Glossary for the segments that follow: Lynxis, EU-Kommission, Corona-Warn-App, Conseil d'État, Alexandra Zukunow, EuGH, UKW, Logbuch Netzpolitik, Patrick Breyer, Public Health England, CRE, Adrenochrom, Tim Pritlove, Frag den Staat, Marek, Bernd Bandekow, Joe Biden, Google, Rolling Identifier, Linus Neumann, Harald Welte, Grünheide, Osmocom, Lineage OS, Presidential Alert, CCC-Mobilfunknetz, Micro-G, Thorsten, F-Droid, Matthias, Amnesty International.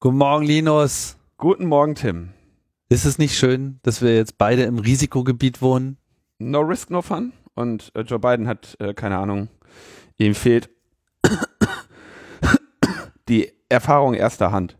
Guten Morgen, Linus. Guten Morgen, Tim. Ist es nicht schön, dass wir jetzt beide im Risikogebiet wohnen? No risk, no fun. Und Joe Biden hat, keine Ahnung, ihm fehlt die Erfahrung erster Hand.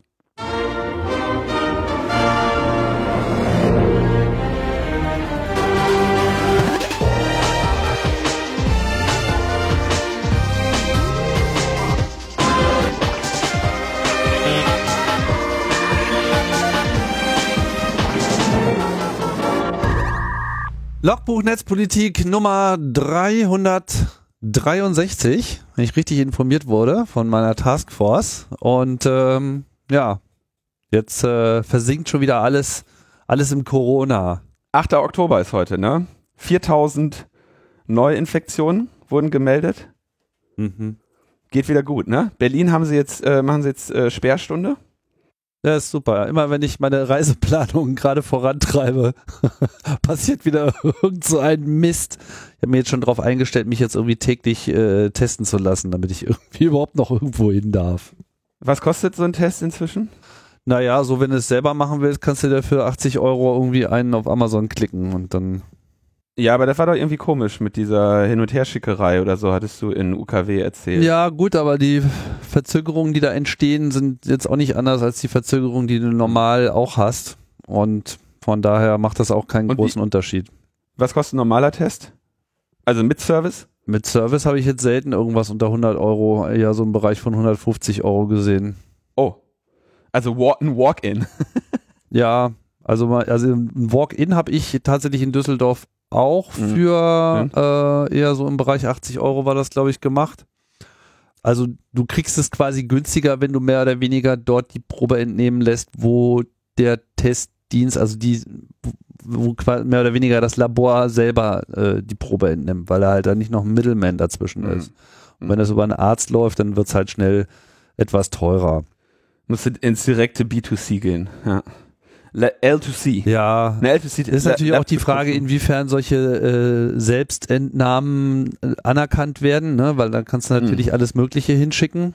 Logbuch Netzpolitik Nummer 363, wenn ich richtig informiert wurde von meiner Taskforce. Und jetzt versinkt schon wieder alles im Corona. 8. Oktober ist heute, ne? 4000 Neuinfektionen wurden gemeldet. Mhm. Geht wieder gut, ne? Berlin haben sie jetzt, machen sie jetzt Sperrstunde. Ja, ist super. Immer wenn ich meine Reiseplanung gerade vorantreibe, passiert wieder irgend so ein Mist. Ich habe mir jetzt schon darauf eingestellt, mich jetzt irgendwie täglich testen zu lassen, damit ich irgendwie überhaupt noch irgendwo hin darf. Was kostet so ein Test inzwischen? Naja, so wenn du es selber machen willst, kannst du dafür 80 Euro irgendwie einen auf Amazon klicken und dann... Ja, aber das war doch irgendwie komisch mit dieser Hin- und Herschickerei oder so, hattest du in UKW erzählt. Ja gut, aber die Verzögerungen, die da entstehen, sind jetzt auch nicht anders als die Verzögerungen, die du normal auch hast. Und von daher macht das auch keinen großen Unterschied. Was kostet ein normaler Test? Also mit Service? Mit Service habe ich jetzt selten irgendwas unter 100 Euro, eher so im Bereich von 150 Euro gesehen. Oh, also ein Walk-in. Ja, also ein Walk-in habe ich tatsächlich in Düsseldorf auch für eher so im Bereich 80 Euro war das, glaube ich, gemacht. Also du kriegst es quasi günstiger, wenn du mehr oder weniger dort die Probe entnehmen lässt, wo der Testdienst, also wo mehr oder weniger das Labor selber die Probe entnimmt, weil da halt dann nicht noch ein Middleman dazwischen ist. Und wenn das über einen Arzt läuft, dann wird es halt schnell etwas teurer. Musst du ins direkte B2C gehen, ja. L2C. Ja, ne, L2C ist natürlich auch die Frage, inwiefern solche Selbstentnahmen anerkannt werden, ne? Weil dann kannst du natürlich alles Mögliche hinschicken.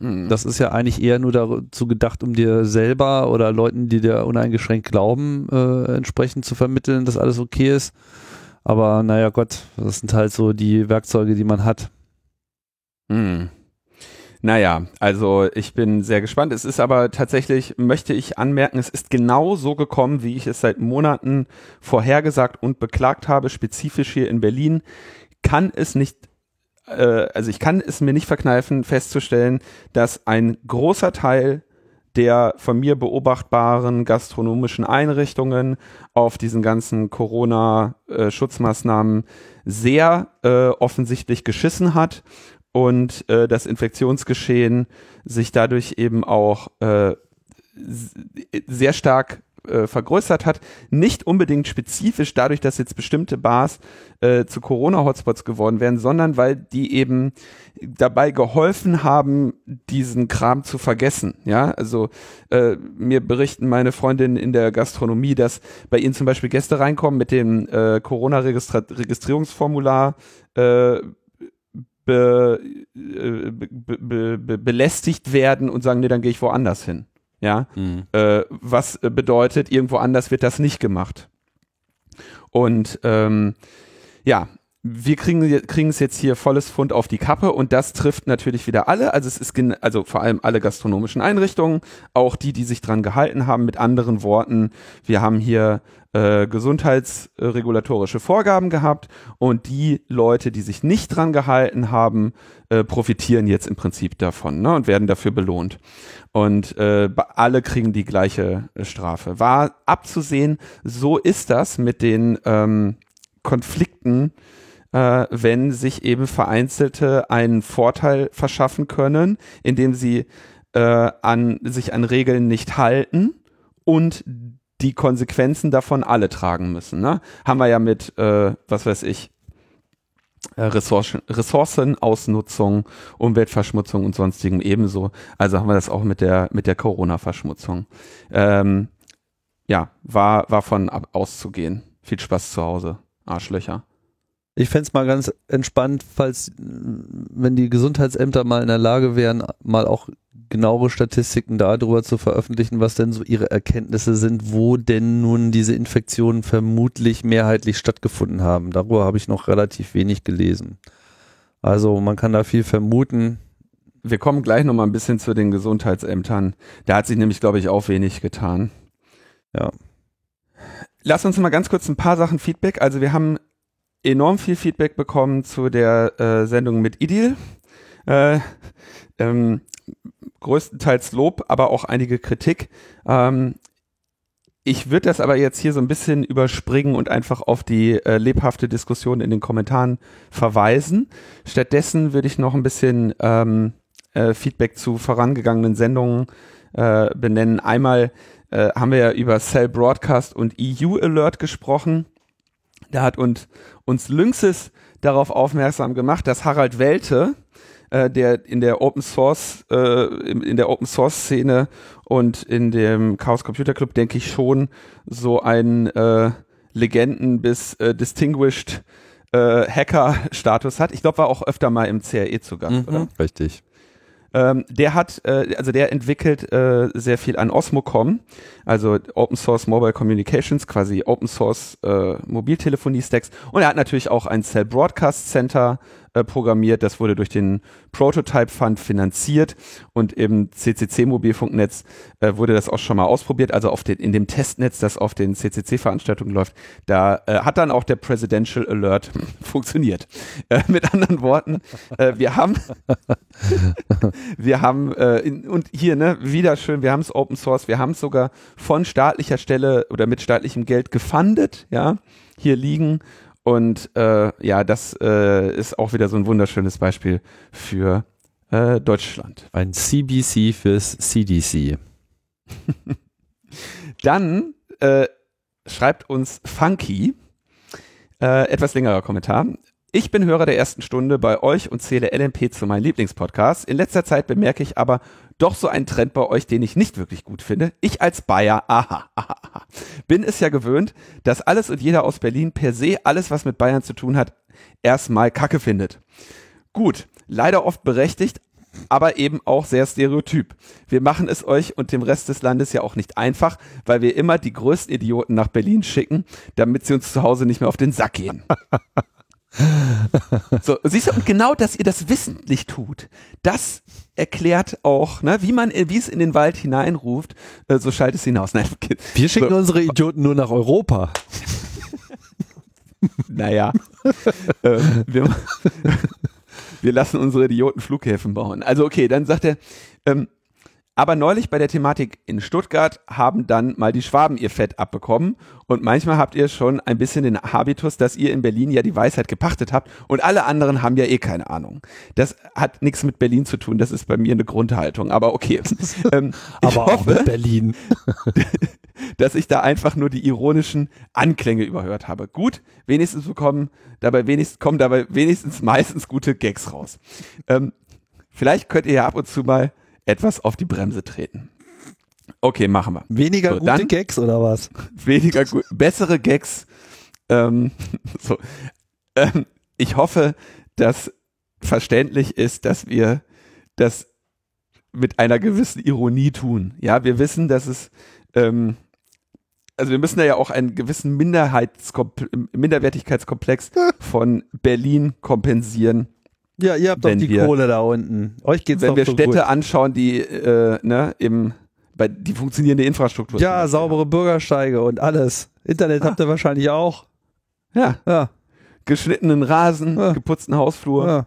Das ist ja eigentlich eher nur dazu gedacht, um dir selber oder Leuten, die dir uneingeschränkt glauben, entsprechend zu vermitteln, dass alles okay ist. Aber naja Gott, das sind halt so die Werkzeuge, die man hat. Naja, also ich bin sehr gespannt. Es ist aber tatsächlich, möchte ich anmerken, es ist genau so gekommen, wie ich es seit Monaten vorhergesagt und beklagt habe, spezifisch hier in Berlin. Ich kann es mir nicht verkneifen, festzustellen, dass ein großer Teil der von mir beobachtbaren gastronomischen Einrichtungen auf diesen ganzen Corona-Schutzmaßnahmen sehr offensichtlich geschissen hat. Und das Infektionsgeschehen sich dadurch eben auch sehr stark vergrößert hat. Nicht unbedingt spezifisch dadurch, dass jetzt bestimmte Bars zu Corona-Hotspots geworden wären, sondern weil die eben dabei geholfen haben, diesen Kram zu vergessen. Ja, also mir berichten meine Freundinnen in der Gastronomie, dass bei ihnen zum Beispiel Gäste reinkommen mit dem Corona-Registrierungsformular belästigt werden und sagen, nee, dann gehe ich woanders hin. Ja, was bedeutet, irgendwo anders wird das nicht gemacht. Und wir kriegen es jetzt hier volles Pfund auf die Kappe und das trifft natürlich wieder alle. Also es ist vor allem alle gastronomischen Einrichtungen, auch die sich dran gehalten haben. Mit anderen Worten, wir haben hier gesundheitsregulatorische Vorgaben gehabt und die Leute, die sich nicht dran gehalten haben, profitieren jetzt im Prinzip davon, ne, und werden dafür belohnt. Und alle kriegen die gleiche Strafe. War abzusehen, so ist das mit den Konflikten, wenn sich eben Vereinzelte einen Vorteil verschaffen können, indem sie sich an Regeln nicht halten und die Konsequenzen davon alle tragen müssen. Ne? Haben wir ja mit, Ressourcenausnutzung, Umweltverschmutzung und sonstigem ebenso. Also haben wir das auch mit der Corona-Verschmutzung. War von auszugehen. Viel Spaß zu Hause, Arschlöcher. Ich fände es mal ganz entspannt, wenn die Gesundheitsämter mal in der Lage wären, mal auch genauere Statistiken darüber zu veröffentlichen, was denn so ihre Erkenntnisse sind, wo denn nun diese Infektionen vermutlich mehrheitlich stattgefunden haben. Darüber habe ich noch relativ wenig gelesen. Also man kann da viel vermuten. Wir kommen gleich nochmal ein bisschen zu den Gesundheitsämtern. Da hat sich nämlich, glaube ich, auch wenig getan. Ja. Lass uns mal ganz kurz ein paar Sachen Feedback. Also wir haben enorm viel Feedback bekommen zu der Sendung mit Idil. Größtenteils Lob, aber auch einige Kritik. Ich würde das aber jetzt hier so ein bisschen überspringen und einfach auf die lebhafte Diskussion in den Kommentaren verweisen. Stattdessen würde ich noch ein bisschen Feedback zu vorangegangenen Sendungen benennen. Einmal haben wir ja über Cell Broadcast und EU Alert gesprochen. Da hat uns Lynxis darauf aufmerksam gemacht, dass Harald Welte, der in der Open Source Szene und in dem Chaos Computer Club, denke ich, schon so ein Legenden- bis Distinguished Hacker-Status hat. Ich glaube, war auch öfter mal im CRE zu Gast, oder? Richtig. Der hat, der entwickelt sehr viel an Osmocom, also Open Source Mobile Communications, quasi Open Source Mobiltelefonie-Stacks. Und er hat natürlich auch ein Cell Broadcast Center programmiert. Das wurde durch den Prototype Fund finanziert und im CCC-Mobilfunknetz wurde das auch schon mal ausprobiert. Also in dem Testnetz, das auf den CCC-Veranstaltungen läuft, da hat dann auch der Presidential Alert funktioniert. Mit anderen Worten, und hier, ne, wieder schön, wir haben es Open Source, wir haben es sogar von staatlicher Stelle oder mit staatlichem Geld gefundet, ja, hier liegen. Und das ist auch wieder so ein wunderschönes Beispiel für Deutschland. Ein CBC fürs CDC. Dann schreibt uns Funky, etwas längerer Kommentar. Ich bin Hörer der ersten Stunde bei euch und zähle LNP zu meinen Lieblingspodcasts. In letzter Zeit bemerke ich aber doch so einen Trend bei euch, den ich nicht wirklich gut finde. Ich als Bayer, bin es ja gewöhnt, dass alles und jeder aus Berlin per se alles, was mit Bayern zu tun hat, erstmal Kacke findet. Gut, leider oft berechtigt, aber eben auch sehr stereotyp. Wir machen es euch und dem Rest des Landes ja auch nicht einfach, weil wir immer die größten Idioten nach Berlin schicken, damit sie uns zu Hause nicht mehr auf den Sack gehen. So, siehst du, und genau, dass ihr das wissentlich tut, das erklärt auch, ne, wie es in den Wald hineinruft, so schallt es hinaus. Nein, okay. Wir schicken unsere Idioten nur nach Europa. Naja, wir lassen unsere Idioten Flughäfen bauen. Also okay, dann sagt er, aber neulich bei der Thematik in Stuttgart haben dann mal die Schwaben ihr Fett abbekommen und manchmal habt ihr schon ein bisschen den Habitus, dass ihr in Berlin ja die Weisheit gepachtet habt und alle anderen haben ja eh keine Ahnung. Das hat nichts mit Berlin zu tun, das ist bei mir eine Grundhaltung, aber okay. Aber hoffe, auch mit Berlin. dass ich da einfach nur die ironischen Anklänge überhört habe. Gut, kommen dabei meistens gute Gags raus. Vielleicht könnt ihr ja ab und zu mal etwas auf die Bremse treten. Okay, machen wir. Weniger gute Gags oder was? Bessere Gags. Ich hoffe, dass verständlich ist, dass wir das mit einer gewissen Ironie tun. Ja, wir wissen, dass es wir müssen da ja auch einen gewissen Minderwertigkeitskomplex von Berlin kompensieren. Ja, ihr habt doch die Kohle da unten. Euch geht's doch so gut. Wenn wir Städte anschauen, die die funktionierende Infrastruktur. Ja, saubere Bürgersteige und alles. Internet habt ihr wahrscheinlich auch. Ja. Geschnittenen Rasen, geputzten Hausflur. Ja.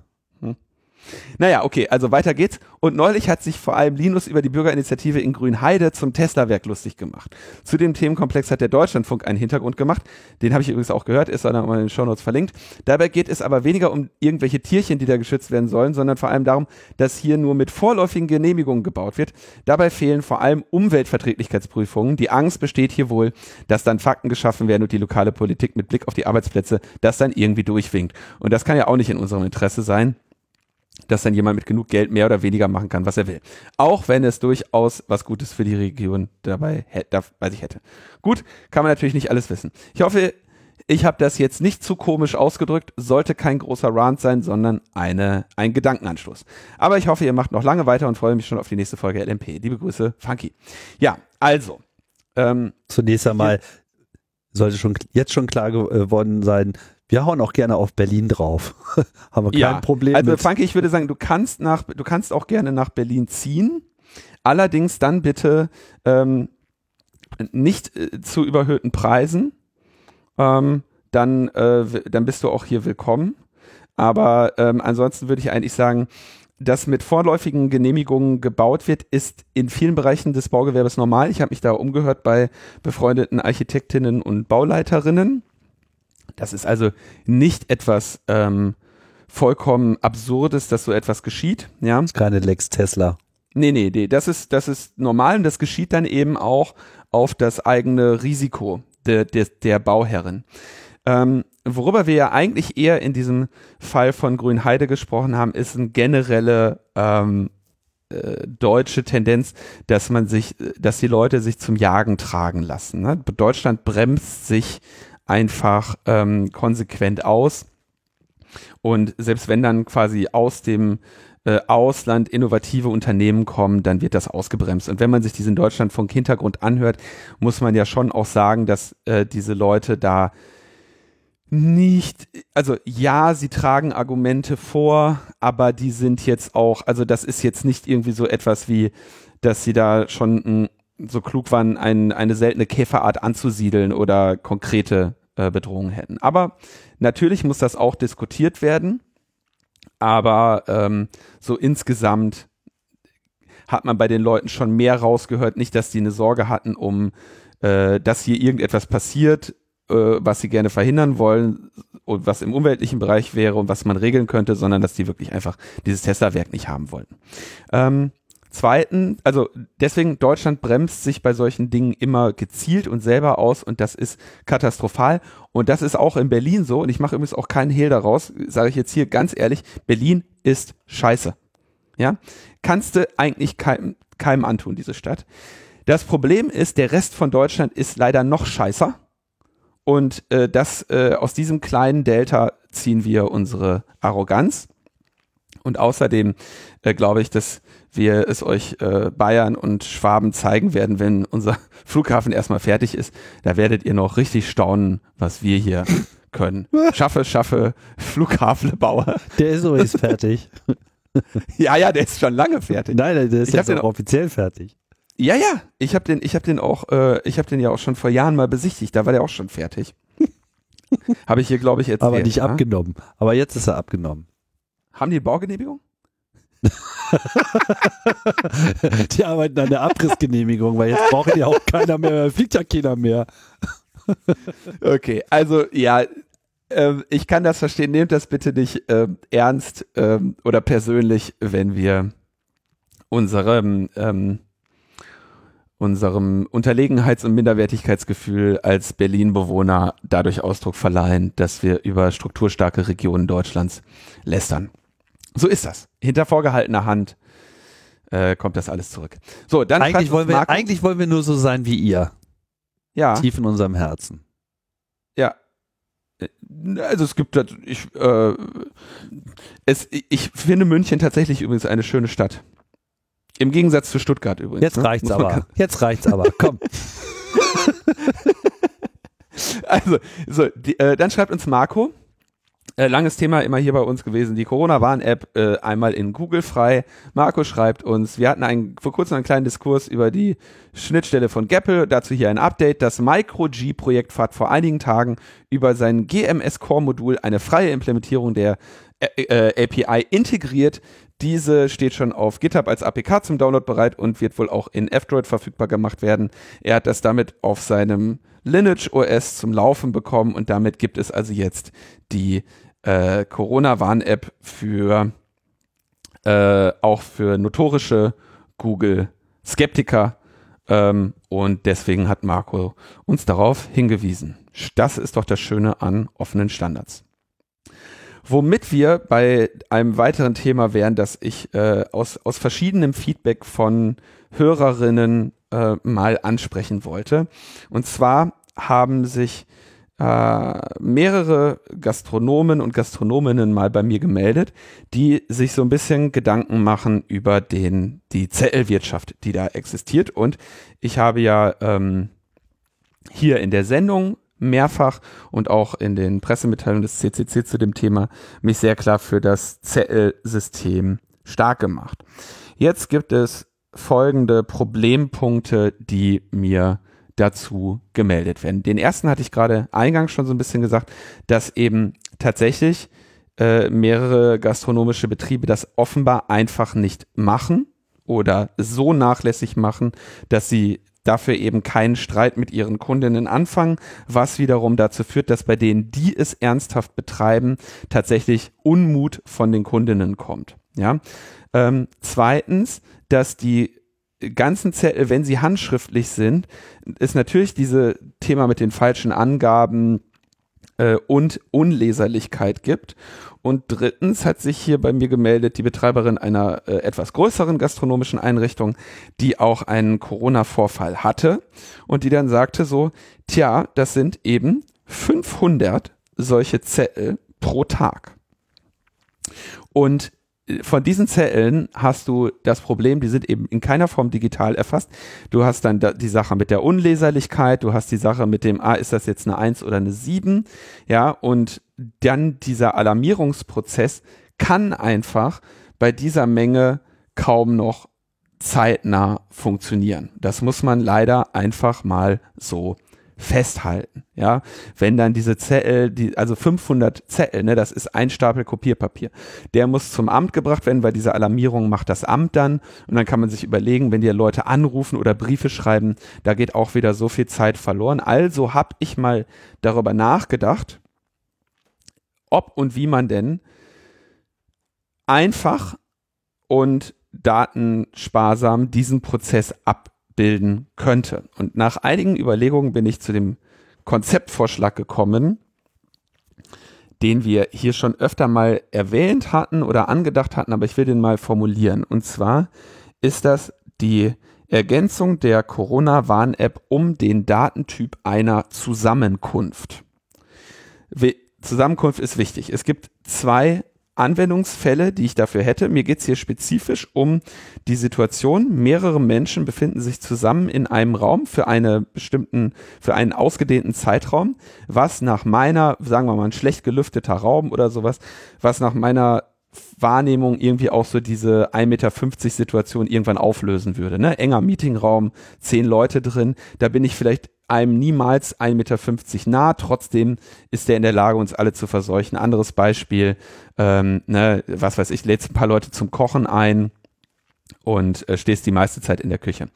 Naja, okay, also weiter geht's. Und neulich hat sich vor allem Linus über die Bürgerinitiative in Grünheide zum Tesla-Werk lustig gemacht. Zu dem Themenkomplex hat der Deutschlandfunk einen Hintergrund gemacht. Den habe ich übrigens auch gehört, ist dann mal in den Shownotes verlinkt. Dabei geht es aber weniger um irgendwelche Tierchen, die da geschützt werden sollen, sondern vor allem darum, dass hier nur mit vorläufigen Genehmigungen gebaut wird. Dabei fehlen vor allem Umweltverträglichkeitsprüfungen. Die Angst besteht hier wohl, dass dann Fakten geschaffen werden und die lokale Politik mit Blick auf die Arbeitsplätze das dann irgendwie durchwinkt. Und das kann ja auch nicht in unserem Interesse sein, dass dann jemand mit genug Geld mehr oder weniger machen kann, was er will. Auch wenn es durchaus was Gutes für die Region dabei bei sich hätte. Gut, kann man natürlich nicht alles wissen. Ich hoffe, Ich habe das jetzt nicht zu komisch ausgedrückt, sollte kein großer Rant sein, sondern ein Gedankenanstoß. Aber ich hoffe, ihr macht noch lange weiter und freue mich schon auf die nächste Folge LMP. Liebe Grüße, Funky. Ja, also. Zunächst einmal sollte jetzt schon klar geworden sein, wir hauen auch gerne auf Berlin drauf. Haben wir kein Problem. Also Funky, ich würde sagen, du kannst auch gerne nach Berlin ziehen. Allerdings dann bitte nicht zu überhöhten Preisen. Dann bist du auch hier willkommen. Aber ansonsten würde ich eigentlich sagen, dass mit vorläufigen Genehmigungen gebaut wird, ist in vielen Bereichen des Baugewerbes normal. Ich habe mich da umgehört bei befreundeten Architektinnen und Bauleiterinnen. Das ist also nicht etwas vollkommen Absurdes, dass so etwas geschieht. Ja? Das ist keine Lex Tesla. Nee, das ist normal und das geschieht dann eben auch auf das eigene Risiko der Bauherren. Worüber wir ja eigentlich eher in diesem Fall von Grünheide gesprochen haben, ist eine generelle deutsche Tendenz, dass die Leute sich zum Jagen tragen lassen. Ne? Deutschland bremst sich einfach konsequent aus und selbst wenn dann quasi aus dem Ausland innovative Unternehmen kommen, dann wird das ausgebremst. Und wenn man sich diesen Deutschlandfunk-Hintergrund anhört, muss man ja schon auch sagen, dass diese Leute da nicht, also ja, sie tragen Argumente vor, aber die sind jetzt auch, also das ist jetzt nicht irgendwie so etwas wie, dass sie da schon so klug waren, eine seltene Käferart anzusiedeln oder konkrete Bedrohungen hätten. Aber natürlich muss das auch diskutiert werden. Aber so insgesamt hat man bei den Leuten schon mehr rausgehört, nicht, dass die eine Sorge hatten, um dass hier irgendetwas passiert, was sie gerne verhindern wollen und was im umweltlichen Bereich wäre und was man regeln könnte, sondern dass die wirklich einfach dieses Tesla-Werk nicht haben wollten. Zweitens, also deswegen, Deutschland bremst sich bei solchen Dingen immer gezielt und selber aus und das ist katastrophal und das ist auch in Berlin so und ich mache übrigens auch keinen Hehl daraus, sage ich jetzt hier ganz ehrlich, Berlin ist scheiße. Ja, kannst du eigentlich keinem antun, diese Stadt. Das Problem ist, der Rest von Deutschland ist leider noch scheißer und aus diesem kleinen Delta ziehen wir unsere Arroganz und außerdem glaube ich, dass wir es euch Bayern und Schwaben zeigen werden, wenn unser Flughafen erstmal fertig ist. Da werdet ihr noch richtig staunen, was wir hier können. Schaffe, Flughafenbauer. Der ist übrigens fertig. Ja, der ist schon lange fertig. Nein, der ist jetzt auch offiziell fertig. Ja, ich habe den ja auch schon vor Jahren mal besichtigt. Da war der auch schon fertig. Habe ich hier, glaube ich, erzählt. Aber nicht abgenommen. Aber jetzt ist er abgenommen. Haben die Baugenehmigung? Die arbeiten an der Abrissgenehmigung, weil jetzt braucht ja auch keiner mehr, fliegt ja keiner mehr. Okay, also ja, ich kann das verstehen, nehmt das bitte nicht ernst oder persönlich, wenn wir unserem Unterlegenheits- und Minderwertigkeitsgefühl als Berlin-Bewohner dadurch Ausdruck verleihen, dass wir über strukturstarke Regionen Deutschlands lästern. So ist das. Hinter vorgehaltener Hand kommt das alles zurück. So, dann eigentlich wollen wir nur so sein wie ihr. Ja. Tief in unserem Herzen. Ja. Also ich finde München tatsächlich übrigens eine schöne Stadt. Im Gegensatz zu Stuttgart übrigens. Jetzt reicht's aber. Komm. Also, so, dann schreibt uns Marco. Langes Thema immer hier bei uns gewesen, die Corona-Warn-App einmal in Google frei. Marco schreibt uns, wir hatten vor kurzem einen kleinen Diskurs über die Schnittstelle von Gapel, dazu hier ein Update. Das Micro-G-Projekt hat vor einigen Tagen über sein GMS-Core-Modul eine freie Implementierung der API integriert. Diese steht schon auf GitHub als APK zum Download bereit und wird wohl auch in F-Droid verfügbar gemacht werden. Er hat das damit auf seinem Lineage OS zum Laufen bekommen und damit gibt es also jetzt die Corona-Warn-App für auch für notorische Google-Skeptiker und deswegen hat Marco uns darauf hingewiesen. Das ist doch das Schöne an offenen Standards. Womit wir bei einem weiteren Thema wären, das ich aus verschiedenem Feedback von Hörerinnen mal ansprechen wollte. Und zwar haben sich mehrere Gastronomen und Gastronominnen mal bei mir gemeldet, die sich so ein bisschen Gedanken machen über die Zettelwirtschaft, die da existiert. Und ich habe ja hier in der Sendung mehrfach und auch in den Pressemitteilungen des CCC zu dem Thema mich sehr klar für das Zettelsystem stark gemacht. Jetzt gibt es folgende Problempunkte, die mir dazu gemeldet werden. Den ersten hatte ich gerade eingangs schon so ein bisschen gesagt, dass eben tatsächlich mehrere gastronomische Betriebe das offenbar einfach nicht machen oder so nachlässig machen, dass sie dafür eben keinen Streit mit ihren Kundinnen anfangen, was wiederum dazu führt, dass bei denen, die es ernsthaft betreiben, tatsächlich Unmut von den Kundinnen kommt. Ja? Zweitens, dass die ganzen Zettel, wenn sie handschriftlich sind, ist natürlich dieses Thema mit den falschen Angaben und Unleserlichkeit gibt. Und drittens hat sich hier bei mir gemeldet die Betreiberin einer etwas größeren gastronomischen Einrichtung, die auch einen Corona-Vorfall hatte und die dann sagte so, tja, das sind eben 500 solche Zettel pro Tag. Und von diesen Zetteln hast du das Problem, die sind eben in keiner Form digital erfasst. Du hast dann die Sache mit der Unleserlichkeit, du hast die Sache mit dem, ist das jetzt eine 1 oder eine 7? Ja, und dann dieser Alarmierungsprozess kann einfach bei dieser Menge kaum noch zeitnah funktionieren. Das muss man leider einfach mal so festhalten, ja, wenn dann diese Zettel, also 500 Zettel, ne, das ist ein Stapel Kopierpapier, der muss zum Amt gebracht werden, weil diese Alarmierung macht das Amt dann und dann kann man sich überlegen, wenn die Leute anrufen oder Briefe schreiben, da geht auch wieder so viel Zeit verloren, also habe ich mal darüber nachgedacht, ob und wie man denn einfach und datensparsam diesen Prozess abbilden könnte. Und nach einigen Überlegungen bin ich zu dem Konzeptvorschlag gekommen, den wir hier schon öfter mal erwähnt hatten oder angedacht hatten, aber ich will den mal formulieren. Und zwar ist das die Ergänzung der Corona-Warn-App um den Datentyp einer Zusammenkunft. Zusammenkunft ist wichtig. Es gibt zwei Anwendungsfälle, die ich dafür hätte. Mir geht es hier spezifisch um die Situation, mehrere Menschen befinden sich zusammen in einem Raum für einen ausgedehnten Zeitraum, was nach meiner, sagen wir mal, ein schlecht gelüfteter Raum oder sowas, was nach meiner Wahrnehmung irgendwie auch so diese 1,50 Meter Situation irgendwann auflösen würde. Ne? Enger Meetingraum, 10 Leute drin, da bin ich vielleicht einem niemals 1,50 Meter nah, trotzdem ist der in der Lage, uns alle zu verseuchen. Anderes Beispiel, ne, was weiß ich, lädst ein paar Leute zum Kochen ein und stehst die meiste Zeit in der Küche.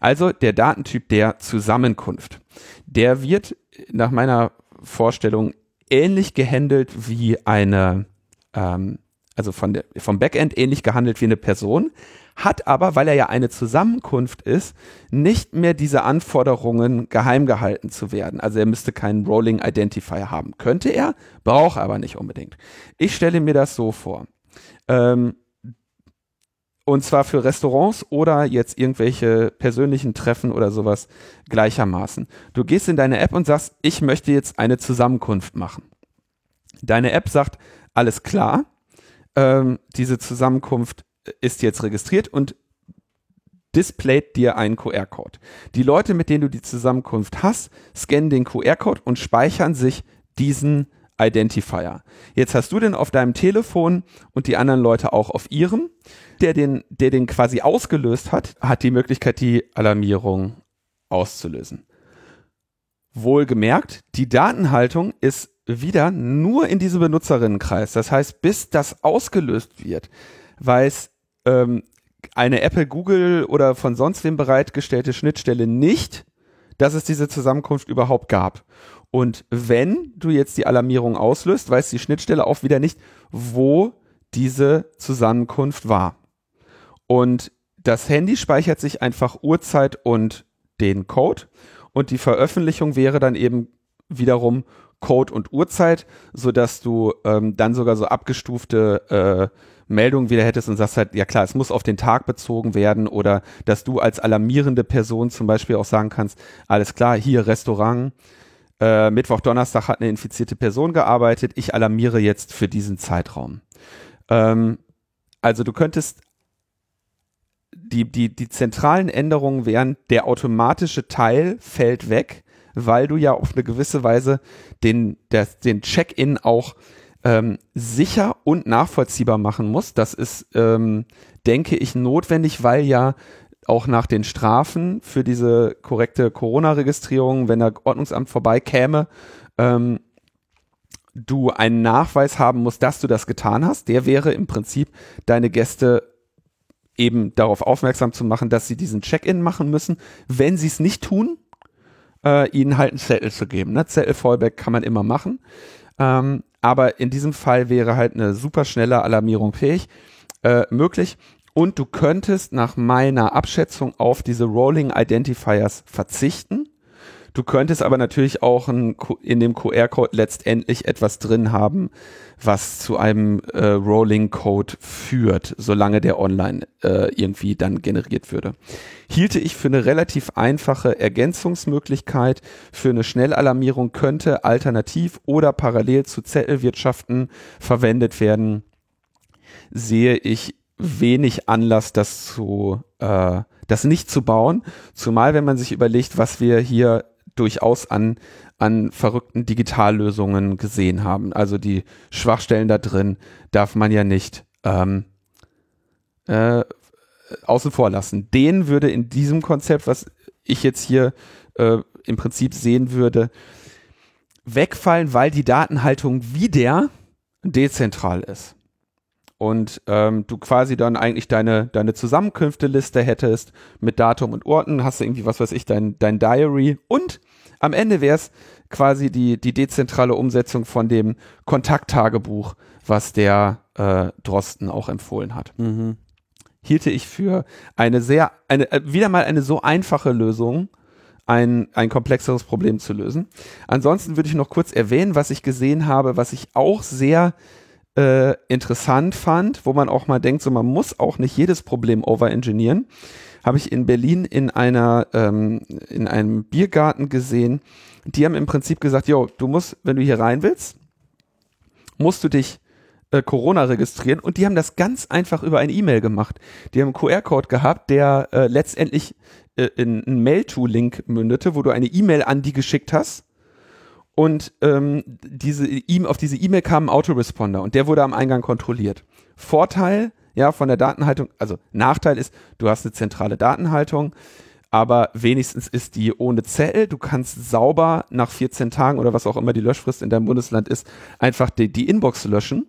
Also der Datentyp der Zusammenkunft, der wird nach meiner Vorstellung ähnlich gehandelt wie eine, also vom Backend ähnlich gehandelt wie eine Person, hat aber, weil er ja eine Zusammenkunft ist, nicht mehr diese Anforderungen, geheim gehalten zu werden. Also er müsste keinen Rolling Identifier haben. Könnte er, braucht aber nicht unbedingt. Ich stelle mir das so vor. Und zwar für Restaurants oder jetzt irgendwelche persönlichen Treffen oder sowas gleichermaßen. Du gehst in deine App und sagst, ich möchte jetzt eine Zusammenkunft machen. Deine App sagt, alles klar, diese Zusammenkunft ist jetzt registriert und displayt dir einen QR-Code. Die Leute, mit denen du die Zusammenkunft hast, scannen den QR-Code und speichern sich diesen Identifier. Jetzt hast du den auf deinem Telefon und die anderen Leute auch auf ihrem. Der den quasi ausgelöst hat, hat die Möglichkeit, die Alarmierung auszulösen. Wohlgemerkt, die Datenhaltung ist wieder nur in diesem Benutzerinnenkreis. Das heißt, bis das ausgelöst wird, weiß eine Apple, Google oder von sonst wem bereitgestellte Schnittstelle nicht, dass es diese Zusammenkunft überhaupt gab. Und wenn du jetzt die Alarmierung auslöst, weiß die Schnittstelle auch wieder nicht, wo diese Zusammenkunft war. Und das Handy speichert sich einfach Uhrzeit und den Code und die Veröffentlichung wäre dann eben wiederum Code und Uhrzeit, sodass du dann sogar so abgestufte Meldung wieder hättest und sagst halt, ja klar, es muss auf den Tag bezogen werden oder dass du als alarmierende Person zum Beispiel auch sagen kannst, alles klar, hier Restaurant, Mittwoch, Donnerstag hat eine infizierte Person gearbeitet, ich alarmiere jetzt für diesen Zeitraum. Also du könntest, die zentralen Änderungen wären, der automatische Teil fällt weg, weil du ja auf eine gewisse Weise den Check-in auch sicher und nachvollziehbar machen musst. Das ist, denke ich, notwendig, weil ja auch nach den Strafen für diese korrekte Corona-Registrierung, wenn der Ordnungsamt vorbeikäme, du einen Nachweis haben musst, dass du das getan hast. Der wäre im Prinzip, deine Gäste eben darauf aufmerksam zu machen, dass sie diesen Check-in machen müssen. Wenn sie es nicht tun, ihnen halt einen Zettel zu geben. Ne? Zettel-Fallback kann man immer machen. Aber in diesem Fall wäre halt eine super schnelle Alarmierung möglich. Und du könntest nach meiner Abschätzung auf diese Rolling Identifiers verzichten. Du könntest aber natürlich auch in dem QR-Code letztendlich etwas drin haben, was zu einem Rolling Code führt, solange der online irgendwie dann generiert würde. Hielte ich für eine relativ einfache Ergänzungsmöglichkeit. Für eine Schnellalarmierung könnte alternativ oder parallel zu Zettelwirtschaften verwendet werden. Sehe ich wenig Anlass, das nicht zu bauen. Zumal, wenn man sich überlegt, was wir hier durchaus an verrückten Digitallösungen gesehen haben. Also die Schwachstellen da drin darf man ja nicht außen vor lassen. Denen würde in diesem Konzept, was ich jetzt hier im Prinzip sehen würde, wegfallen, weil die Datenhaltung wieder dezentral ist. Und du quasi dann eigentlich deine Zusammenkünfteliste hättest mit Datum und Orten, hast du irgendwie, was weiß ich, dein Diary, und am Ende wäre es quasi die dezentrale Umsetzung von dem Kontakttagebuch, was der Drosten auch empfohlen hat. Mhm. Hielte ich für wieder mal eine so einfache Lösung, ein komplexeres Problem zu lösen. Ansonsten würde ich noch kurz erwähnen, was ich gesehen habe, was ich auch sehr interessant fand, wo man auch mal denkt, so man muss auch nicht jedes Problem overengineeren, habe ich in Berlin in einem Biergarten gesehen. Die haben im Prinzip gesagt, jo, du musst, wenn du hier rein willst, musst du dich Corona registrieren, und die haben das ganz einfach über eine E-Mail gemacht. Die haben einen QR-Code gehabt, der letztendlich in einen Mail-to-Link mündete, wo du eine E-Mail an die geschickt hast. Und auf diese E-Mail kam ein Autoresponder, und der wurde am Eingang kontrolliert. Vorteil, ja, von der Datenhaltung, also Nachteil ist, du hast eine zentrale Datenhaltung, aber wenigstens ist die ohne Zettel. Du kannst sauber nach 14 Tagen oder was auch immer die Löschfrist in deinem Bundesland ist, einfach die Inbox löschen.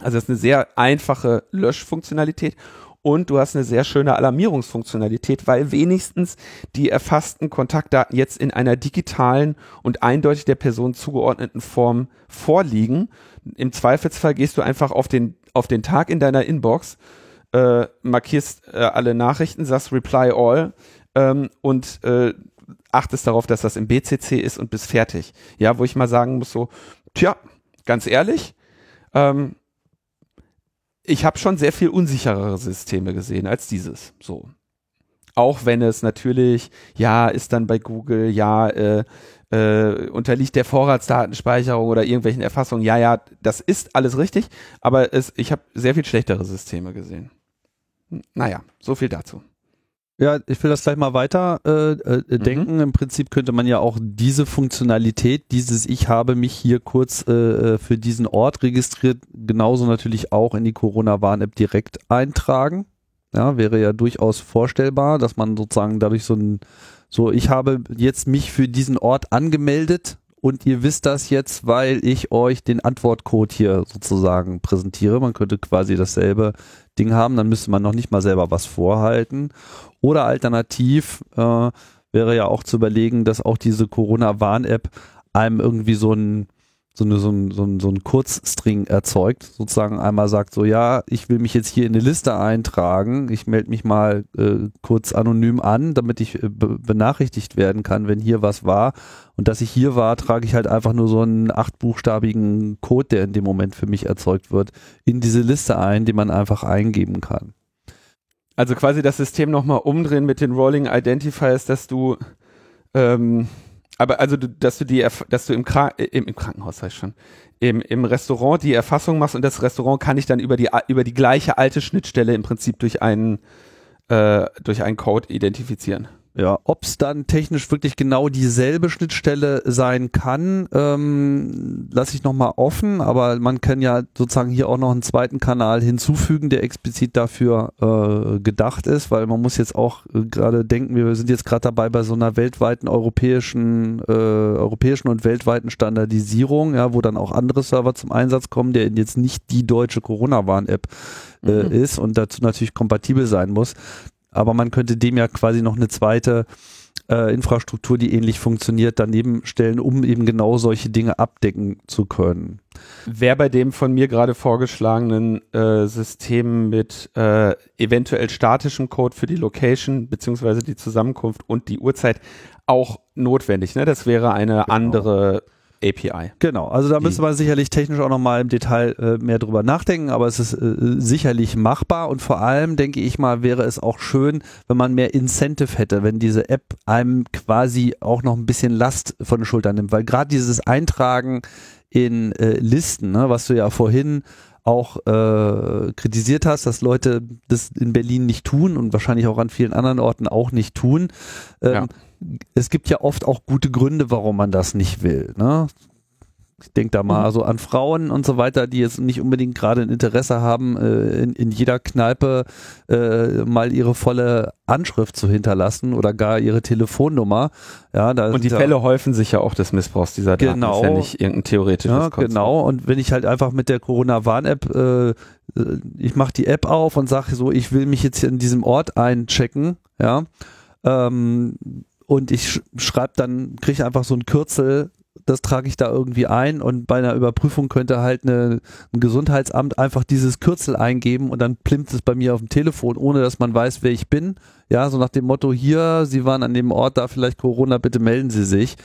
Also das ist eine sehr einfache Löschfunktionalität. Und du hast eine sehr schöne Alarmierungsfunktionalität, weil wenigstens die erfassten Kontaktdaten jetzt in einer digitalen und eindeutig der Person zugeordneten Form vorliegen. Im Zweifelsfall gehst du einfach auf den Tag in deiner Inbox, markierst alle Nachrichten, sagst Reply All und achtest darauf, dass das im BCC ist, und bist fertig. Ja, wo ich mal sagen muss so, tja, ganz ehrlich, ich habe schon sehr viel unsicherere Systeme gesehen als dieses. So. Auch wenn es natürlich, ja, ist dann bei Google, ja, unterliegt der Vorratsdatenspeicherung oder irgendwelchen Erfassungen, ja, das ist alles richtig, aber ich habe sehr viel schlechtere Systeme gesehen. Naja, so viel dazu. Ja, ich will das gleich mal weiter denken. Mhm. Im Prinzip könnte man ja auch diese Funktionalität, dieses ich habe mich hier kurz für diesen Ort registriert, genauso natürlich auch in die Corona-Warn-App direkt eintragen. Ja, wäre ja durchaus vorstellbar, dass man sozusagen dadurch ich habe jetzt mich für diesen Ort angemeldet, und ihr wisst das jetzt, weil ich euch den Antwortcode hier sozusagen präsentiere. Man könnte quasi dasselbe Ding haben, dann müsste man noch nicht mal selber was vorhalten. Oder alternativ wäre ja auch zu überlegen, dass auch diese Corona-Warn-App einem irgendwie so einen Kurzstring erzeugt. Sozusagen einmal sagt so, ja, ich will mich jetzt hier in eine Liste eintragen. Ich melde mich mal kurz anonym an, damit ich benachrichtigt werden kann, wenn hier was war. Und dass ich hier war, trage ich halt einfach nur so einen 8-buchstabigen Code, der in dem Moment für mich erzeugt wird, in diese Liste ein, die man einfach eingeben kann. Also quasi das System nochmal umdrehen mit den Rolling Identifiers, dass du Aber also, dass du im Krankenhaus, sag ich schon, im Restaurant die Erfassung machst und das Restaurant kann ich dann über die gleiche alte Schnittstelle im Prinzip durch einen Code identifizieren. Ja, ob es dann technisch wirklich genau dieselbe Schnittstelle sein kann, lasse ich nochmal offen, aber man kann ja sozusagen hier auch noch einen zweiten Kanal hinzufügen, der explizit dafür gedacht ist, weil man muss jetzt auch gerade denken, wir sind jetzt gerade dabei bei so einer weltweiten europäischen und weltweiten Standardisierung, ja, wo dann auch andere Server zum Einsatz kommen, der jetzt nicht die deutsche Corona-Warn-App ist und dazu natürlich kompatibel sein muss. Aber man könnte dem ja quasi noch eine zweite Infrastruktur, die ähnlich funktioniert, daneben stellen, um eben genau solche Dinge abdecken zu können. Wäre bei dem von mir gerade vorgeschlagenen System mit eventuell statischem Code für die Location beziehungsweise die Zusammenkunft und die Uhrzeit auch notwendig, ne? Das wäre eine andere API. Genau, also da müsste man sicherlich technisch auch nochmal im Detail mehr drüber nachdenken, aber es ist sicherlich machbar und vor allem, denke ich mal, wäre es auch schön, wenn man mehr Incentive hätte, wenn diese App einem quasi auch noch ein bisschen Last von den Schultern nimmt, weil gerade dieses Eintragen in Listen, ne, was du ja vorhin auch kritisiert hast, dass Leute das in Berlin nicht tun und wahrscheinlich auch an vielen anderen Orten auch nicht tun. Es gibt ja oft auch gute Gründe, warum man das nicht will, ne? Ich denke da mal so an Frauen und so weiter, die jetzt nicht unbedingt gerade ein Interesse haben, in jeder Kneipe mal ihre volle Anschrift zu hinterlassen oder gar ihre Telefonnummer. Ja, da und die Fälle häufen sich ja auch des Missbrauchs dieser Daten, genau, ist ja nicht irgendein theoretisches Konzept. Genau, und wenn ich halt einfach mit der Corona-Warn-App, ich mache die App auf und sage so, ich will mich jetzt hier in diesem Ort einchecken, ja, und ich schreibe dann, kriege einfach so ein Kürzel, das trage ich da irgendwie ein und bei einer Überprüfung könnte halt ein Gesundheitsamt einfach dieses Kürzel eingeben und dann plimmt es bei mir auf dem Telefon, ohne dass man weiß, wer ich bin. Ja, so nach dem Motto, hier, Sie waren an dem Ort, da vielleicht Corona, bitte melden Sie sich.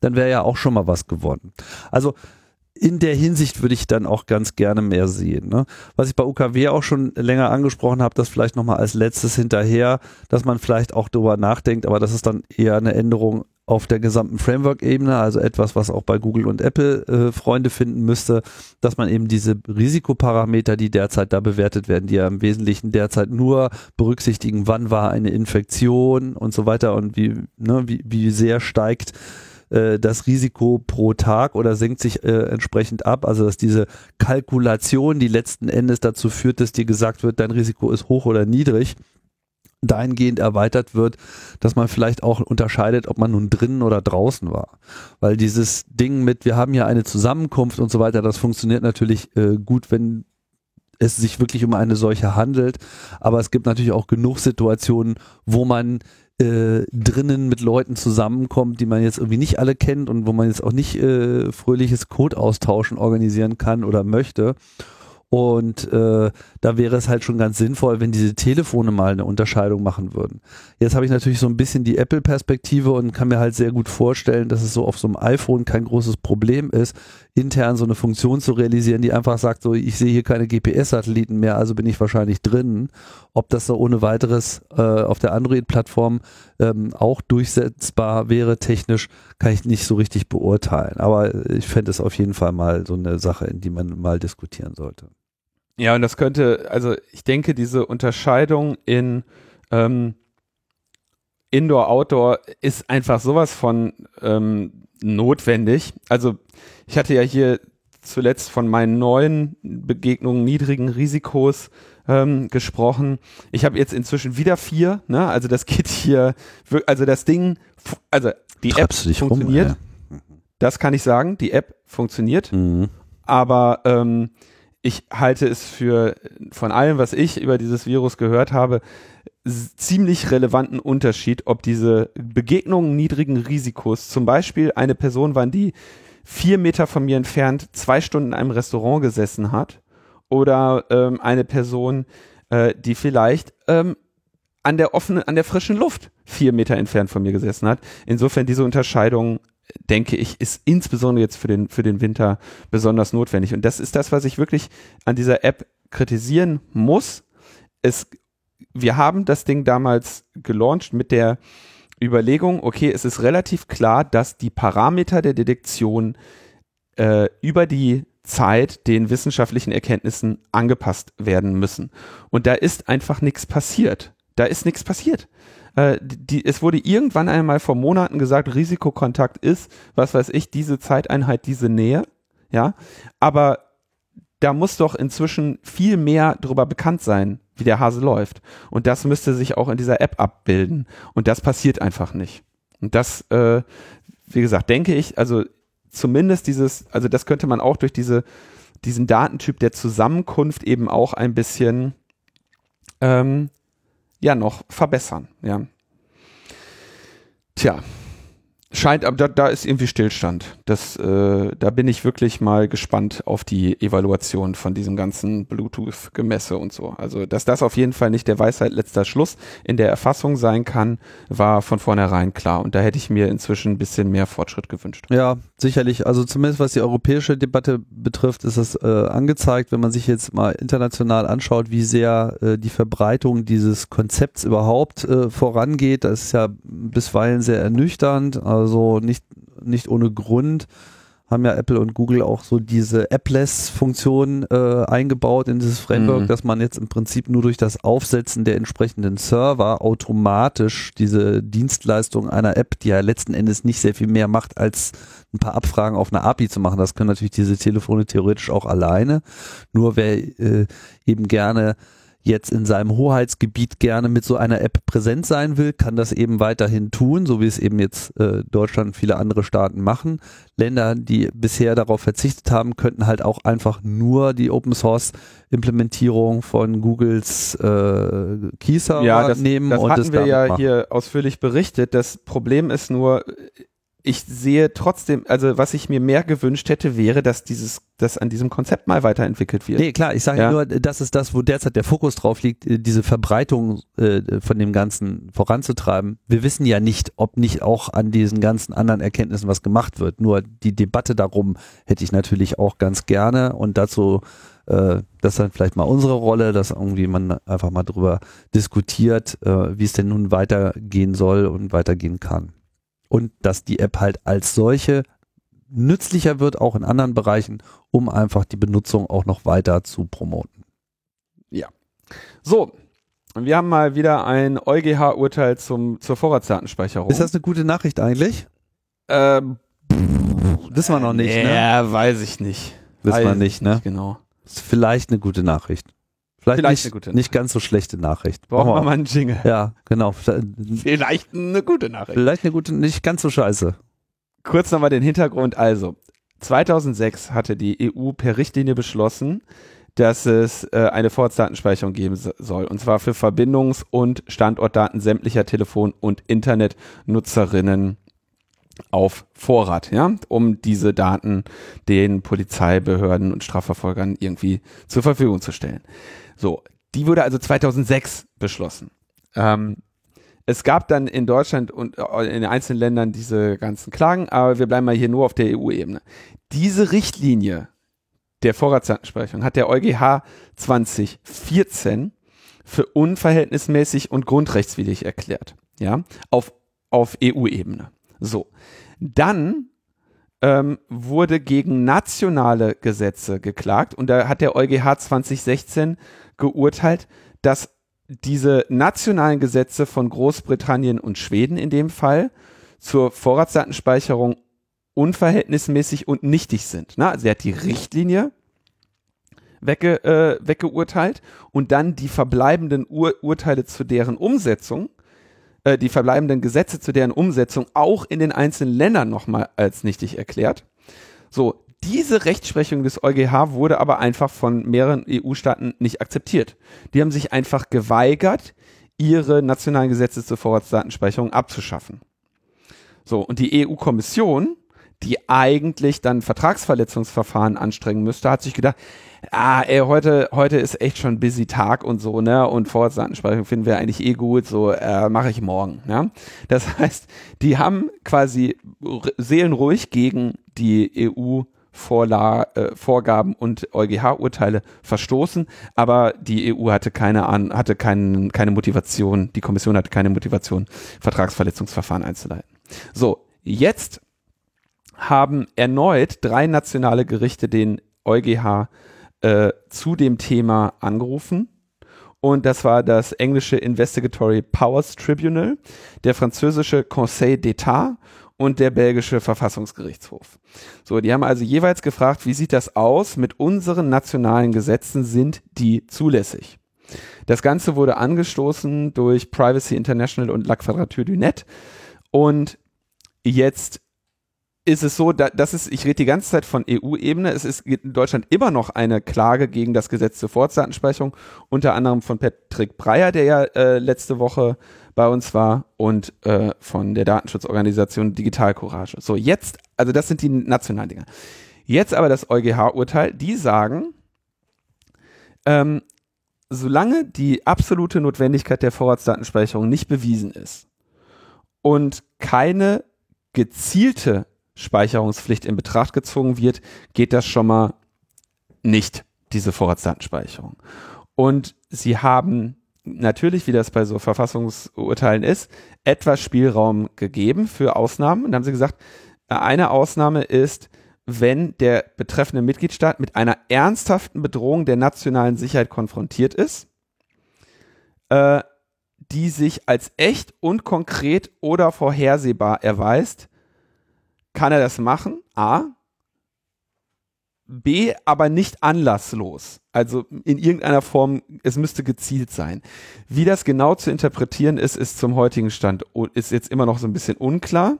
Dann wäre ja auch schon mal was geworden. Also in der Hinsicht würde ich dann auch ganz gerne mehr sehen, ne? Was ich bei UKW auch schon länger angesprochen habe, das vielleicht nochmal als letztes hinterher, dass man vielleicht auch darüber nachdenkt, aber das ist dann eher eine Änderung auf der gesamten Framework-Ebene, also etwas, was auch bei Google und Apple Freunde finden müsste, dass man eben diese Risikoparameter, die derzeit da bewertet werden, die ja im Wesentlichen derzeit nur berücksichtigen, wann war eine Infektion und so weiter und wie sehr steigt das Risiko pro Tag oder senkt sich entsprechend ab, also dass diese Kalkulation, die letzten Endes dazu führt, dass dir gesagt wird, dein Risiko ist hoch oder niedrig, dahingehend erweitert wird, dass man vielleicht auch unterscheidet, ob man nun drinnen oder draußen war. Weil dieses Ding mit, wir haben ja eine Zusammenkunft und so weiter, das funktioniert natürlich gut, wenn es sich wirklich um eine solche handelt. Aber es gibt natürlich auch genug Situationen, wo man drinnen mit Leuten zusammenkommt, die man jetzt irgendwie nicht alle kennt und wo man jetzt auch nicht fröhliches Code-Austauschen organisieren kann oder möchte. Und da wäre es halt schon ganz sinnvoll, wenn diese Telefone mal eine Unterscheidung machen würden. Jetzt habe ich natürlich so ein bisschen die Apple-Perspektive und kann mir halt sehr gut vorstellen, dass es so auf so einem iPhone kein großes Problem ist, intern so eine Funktion zu realisieren, die einfach sagt, so ich sehe hier keine GPS-Satelliten mehr, also bin ich wahrscheinlich drin. Ob das so ohne weiteres auf der Android-Plattform auch durchsetzbar wäre technisch, kann ich nicht so richtig beurteilen. Aber ich fände es auf jeden Fall mal so eine Sache, in die man mal diskutieren sollte. Ja, und das könnte, also ich denke, diese Unterscheidung in Indoor-Outdoor ist einfach sowas von notwendig. Also ich hatte ja hier zuletzt von meinen neuen Begegnungen niedrigen Risikos gesprochen. Ich habe jetzt inzwischen wieder 4, ne? Also das geht hier, also das Ding, also die App funktioniert. Das kann ich sagen, die App funktioniert. Aber ich halte es für, von allem, was ich über dieses Virus gehört habe, ziemlich relevanten Unterschied, ob diese Begegnungen niedrigen Risikos, zum Beispiel eine Person waren, die 4 Meter von mir entfernt 2 Stunden in einem Restaurant gesessen hat, oder eine Person, die vielleicht an der frischen Luft 4 Meter entfernt von mir gesessen hat. Insofern diese Unterscheidung, denke ich, ist insbesondere jetzt für den Winter besonders notwendig. Und das ist das, was ich wirklich an dieser App kritisieren muss. Wir haben das Ding damals gelauncht mit der Überlegung, okay, es ist relativ klar, dass die Parameter der Detektion über die Zeit den wissenschaftlichen Erkenntnissen angepasst werden müssen. Und da ist einfach nichts passiert. Da ist nichts passiert. Es wurde irgendwann einmal vor Monaten gesagt, Risikokontakt ist, was weiß ich, diese Zeiteinheit, diese Nähe. Ja, aber da muss doch inzwischen viel mehr darüber bekannt sein, wie der Hase läuft. Und das müsste sich auch in dieser App abbilden. Und das passiert einfach nicht. Und das, wie gesagt, denke ich, also zumindest das könnte man auch durch diesen Datentyp der Zusammenkunft eben auch ein bisschen noch verbessern. Ja. Tja, scheint, aber da ist irgendwie Stillstand. Da bin ich wirklich mal gespannt auf die Evaluation von diesem ganzen Bluetooth-Gemesse und so. Also, dass das auf jeden Fall nicht der Weisheit letzter Schluss in der Erfassung sein kann, war von vornherein klar. Und da hätte ich mir inzwischen ein bisschen mehr Fortschritt gewünscht. Ja, sicherlich. Also zumindest was die europäische Debatte betrifft, ist das angezeigt, wenn man sich jetzt mal international anschaut, wie sehr die Verbreitung dieses Konzepts überhaupt vorangeht. Das ist ja bisweilen sehr ernüchternd. Also nicht ohne Grund haben ja Apple und Google auch so diese Appless-Funktion eingebaut in dieses Framework, dass man jetzt im Prinzip nur durch das Aufsetzen der entsprechenden Server automatisch diese Dienstleistung einer App, die ja letzten Endes nicht sehr viel mehr macht, als ein paar Abfragen auf einer API zu machen. Das können natürlich diese Telefone theoretisch auch alleine. Nur wer eben gerne jetzt in seinem Hoheitsgebiet gerne mit so einer App präsent sein will, kann das eben weiterhin tun, so wie es eben jetzt Deutschland und viele andere Staaten machen. Länder, die bisher darauf verzichtet haben, könnten halt auch einfach nur die Open-Source-Implementierung von Googles Key-Server nehmen. Das hatten wir ja hier ausführlich berichtet. Das Problem ist nur, ich sehe trotzdem, also was ich mir mehr gewünscht hätte, wäre, dass dass an diesem Konzept mal weiterentwickelt wird. Nee, klar, ich sage nur, das ist das, wo derzeit der Fokus drauf liegt, diese Verbreitung von dem Ganzen voranzutreiben. Wir wissen ja nicht, ob nicht auch an diesen ganzen anderen Erkenntnissen was gemacht wird. Nur die Debatte darum hätte ich natürlich auch ganz gerne und dazu, das ist dann vielleicht mal unsere Rolle, dass irgendwie man einfach mal drüber diskutiert, wie es denn nun weitergehen soll und weitergehen kann. Und dass die App halt als solche nützlicher wird, auch in anderen Bereichen, um einfach die Benutzung auch noch weiter zu promoten. Ja. So, wir haben mal wieder ein EuGH-Urteil zur Vorratsdatenspeicherung. Ist das eine gute Nachricht eigentlich? Wissen wir noch nicht, ne? Ja, weiß ich nicht. Wissen wir nicht, ne? Genau. Ist vielleicht eine gute Nachricht. Vielleicht eine gute Nachricht. Nicht ganz so schlechte Nachricht. Brauchen wir mal einen Jingle. Ja, genau. Vielleicht eine gute Nachricht. Vielleicht eine gute, nicht ganz so scheiße. Kurz nochmal den Hintergrund. Also, 2006 hatte die EU per Richtlinie beschlossen, dass es eine Vorratsdatenspeicherung geben soll. Und zwar für Verbindungs- und Standortdaten sämtlicher Telefon- und Internetnutzerinnen auf Vorrat, ja, um diese Daten den Polizeibehörden und Strafverfolgern irgendwie zur Verfügung zu stellen. So, die wurde also 2006 beschlossen. Es gab dann in Deutschland und in einzelnen Ländern diese ganzen Klagen, aber wir bleiben mal hier nur auf der EU-Ebene. Diese Richtlinie der Vorratsdatenspeicherung hat der EuGH 2014 für unverhältnismäßig und grundrechtswidrig erklärt, ja, auf EU-Ebene. So, dann wurde gegen nationale Gesetze geklagt und da hat der EuGH 2016 geurteilt, dass diese nationalen Gesetze von Großbritannien und Schweden in dem Fall zur Vorratsdatenspeicherung unverhältnismäßig und nichtig sind. Na, also er hat die Richtlinie weggeurteilt und dann die verbleibenden Urteile zu deren Umsetzung, die verbleibenden Gesetze zu deren Umsetzung auch in den einzelnen Ländern nochmal als nichtig erklärt. So, diese Rechtsprechung des EuGH wurde aber einfach von mehreren EU-Staaten nicht akzeptiert. Die haben sich einfach geweigert, ihre nationalen Gesetze zur Vorratsdatenspeicherung abzuschaffen. So, und die EU-Kommission, die eigentlich dann Vertragsverletzungsverfahren anstrengen müsste, hat sich gedacht, heute ist echt schon busy Tag und so, ne, und Vorratsdatenspeicherung finden wir eigentlich gut, so, mache ich morgen, ne. Das heißt, die haben quasi seelenruhig gegen die EU Vorgaben und EuGH-Urteile verstoßen, aber die EU hatte keine Motivation, die Kommission hatte keine Motivation, Vertragsverletzungsverfahren einzuleiten. So, jetzt haben erneut 3 nationale Gerichte den EuGH zu dem Thema angerufen. Und das war das englische Investigatory Powers Tribunal, der französische Conseil d'État und der belgische Verfassungsgerichtshof. So, die haben also jeweils gefragt, wie sieht das aus? Mit unseren nationalen Gesetzen sind die zulässig. Das Ganze wurde angestoßen durch Privacy International und La Quadrature du Net. Und jetzt ist es so, ich rede die ganze Zeit von EU-Ebene, es ist in Deutschland immer noch eine Klage gegen das Gesetz zur Vorratsdatenspeicherung, unter anderem von Patrick Breyer, der ja letzte Woche bei uns war, und von der Datenschutzorganisation Digital Courage. So, jetzt, also das sind die nationalen Dinger. Jetzt aber das EuGH-Urteil, die sagen, solange die absolute Notwendigkeit der Vorratsdatenspeicherung nicht bewiesen ist und keine gezielte Speicherungspflicht in Betracht gezogen wird, geht das schon mal nicht, diese Vorratsdatenspeicherung. Und sie haben natürlich, wie das bei so Verfassungsurteilen ist, etwas Spielraum gegeben für Ausnahmen. Und haben sie gesagt, eine Ausnahme ist, wenn der betreffende Mitgliedstaat mit einer ernsthaften Bedrohung der nationalen Sicherheit konfrontiert ist, die sich als echt und konkret oder vorhersehbar erweist, kann er das machen, A. B, aber nicht anlasslos. Also in irgendeiner Form, es müsste gezielt sein. Wie das genau zu interpretieren ist, ist jetzt immer noch so ein bisschen unklar.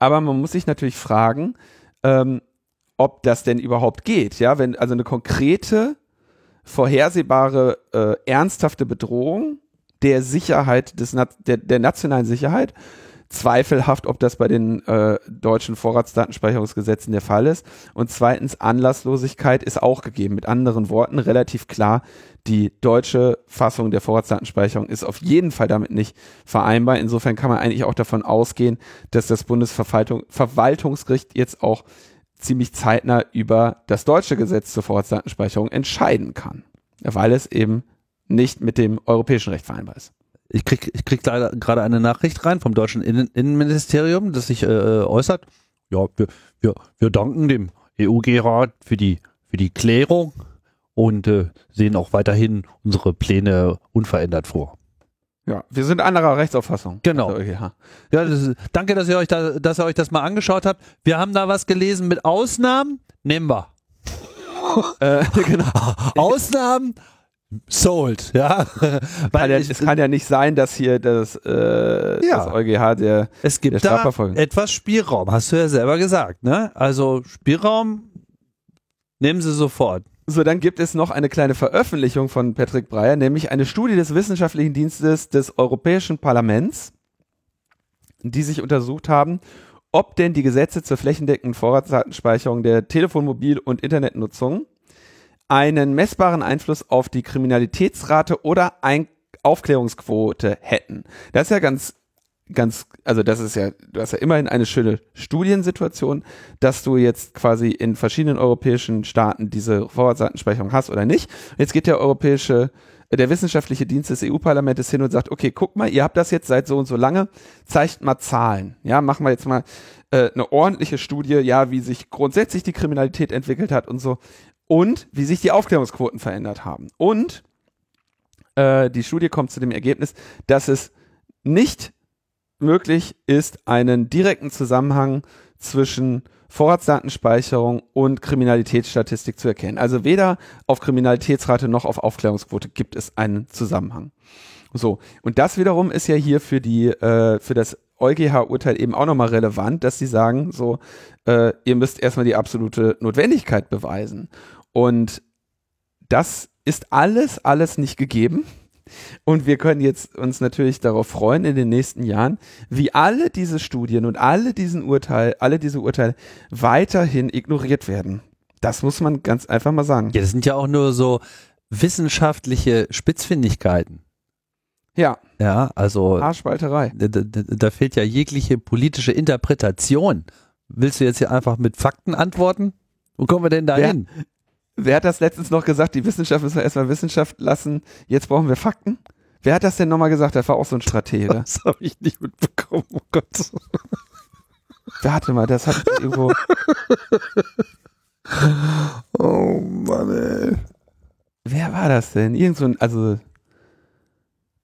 Aber man muss sich natürlich fragen, ob das denn überhaupt geht. Ja, wenn also eine konkrete, vorhersehbare, ernsthafte Bedrohung der Sicherheit, der nationalen Sicherheit, zweifelhaft, ob das bei den deutschen Vorratsdatenspeicherungsgesetzen der Fall ist. Und zweitens, Anlasslosigkeit ist auch gegeben. Mit anderen Worten, relativ klar, die deutsche Fassung der Vorratsdatenspeicherung ist auf jeden Fall damit nicht vereinbar. Insofern kann man eigentlich auch davon ausgehen, dass das Bundesverwaltungsgericht jetzt auch ziemlich zeitnah über das deutsche Gesetz zur Vorratsdatenspeicherung entscheiden kann, weil es eben nicht mit dem europäischen Recht vereinbar ist. Ich krieg leider gerade eine Nachricht rein vom deutschen Innenministerium, das sich äußert. Ja, wir danken dem EuGH für die Klärung und sehen auch weiterhin unsere Pläne unverändert vor. Ja, wir sind anderer Rechtsauffassung. Genau. Ja, danke, dass ihr euch das mal angeschaut habt. Wir haben da was gelesen mit Ausnahmen. Nehmen wir. Genau. Ausnahmen. Sold, ja. Es kann ja nicht sein, dass hier das EuGH es gibt da etwas Spielraum, hast du ja selber gesagt, ne? Also Spielraum nehmen Sie sofort. So, dann gibt es noch eine kleine Veröffentlichung von Patrick Breyer, nämlich eine Studie des Wissenschaftlichen Dienstes des Europäischen Parlaments, die sich untersucht haben, ob denn die Gesetze zur flächendeckenden Vorratsdatenspeicherung der Telefon-, Mobil- und Internetnutzung einen messbaren Einfluss auf die Kriminalitätsrate oder Aufklärungsquote hätten. Das ist ja du hast ja immerhin eine schöne Studiensituation, dass du jetzt quasi in verschiedenen europäischen Staaten diese Vorratsdatenspeicherung hast oder nicht. Jetzt geht der wissenschaftliche Dienst des EU-Parlamentes hin und sagt, okay, guck mal, ihr habt das jetzt seit so und so lange, zeigt mal Zahlen. Ja, machen wir jetzt mal eine ordentliche Studie, ja, wie sich grundsätzlich die Kriminalität entwickelt hat und so. Und wie sich die Aufklärungsquoten verändert haben. Und die Studie kommt zu dem Ergebnis, dass es nicht möglich ist, einen direkten Zusammenhang zwischen Vorratsdatenspeicherung und Kriminalitätsstatistik zu erkennen. Also weder auf Kriminalitätsrate noch auf Aufklärungsquote gibt es einen Zusammenhang. So, und das wiederum ist ja hier für das EuGH-Urteil eben auch nochmal relevant, dass sie sagen, so, ihr müsst erstmal die absolute Notwendigkeit beweisen. Und das ist alles nicht gegeben. Und wir können jetzt uns natürlich darauf freuen in den nächsten Jahren, wie alle diese Studien und alle diese Urteile weiterhin ignoriert werden. Das muss man ganz einfach mal sagen. Ja, das sind ja auch nur so wissenschaftliche Spitzfindigkeiten. Ja. Ja, also Arschspalterei. Da fehlt ja jegliche politische Interpretation. Willst du jetzt hier einfach mit Fakten antworten? Wo kommen wir denn da hin? Wer hat das letztens noch gesagt? Die Wissenschaft müssen wir erstmal Wissenschaft lassen. Jetzt brauchen wir Fakten. Wer hat das denn nochmal gesagt? Das war auch so ein Stratege. Das habe ich nicht mitbekommen. Oh Gott. Warte mal, das hat irgendwo... Oh Mann, ey. Wer war das denn? Irgend so ein... Also...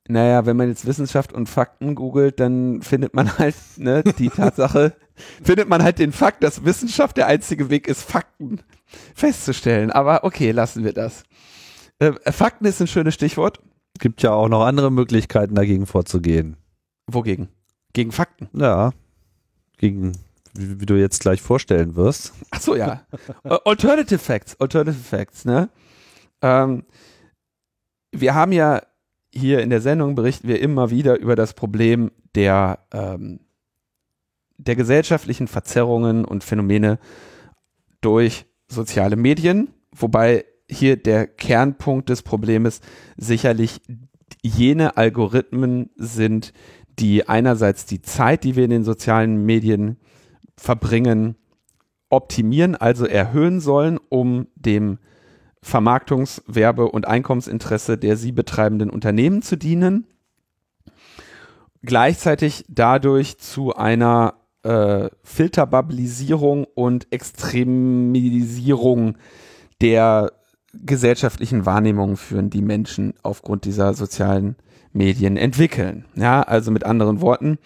Naja, wenn man jetzt Wissenschaft und Fakten googelt, dann findet man halt, ne, die Tatsache, findet man halt den Fakt, dass Wissenschaft der einzige Weg ist, Fakten festzustellen. Aber okay, lassen wir das. Fakten ist ein schönes Stichwort. Gibt ja auch noch andere Möglichkeiten, dagegen vorzugehen. Wogegen? Gegen Fakten? Ja, gegen, wie du jetzt gleich vorstellen wirst. Ach so, ja. Alternative Facts, ne? Wir haben ja hier in der Sendung berichten wir immer wieder über das Problem der, der gesellschaftlichen Verzerrungen und Phänomene durch soziale Medien, wobei hier der Kernpunkt des Problems sicherlich jene Algorithmen sind, die einerseits die Zeit, die wir in den sozialen Medien verbringen, optimieren, also erhöhen sollen, um dem Vermarktungs-, Werbe- und Einkommensinteresse der sie betreibenden Unternehmen zu dienen, gleichzeitig dadurch zu einer Filterbubbelisierung und Extremisierung der gesellschaftlichen Wahrnehmungen führen, die Menschen aufgrund dieser sozialen Medien entwickeln. Ja, also mit anderen Worten,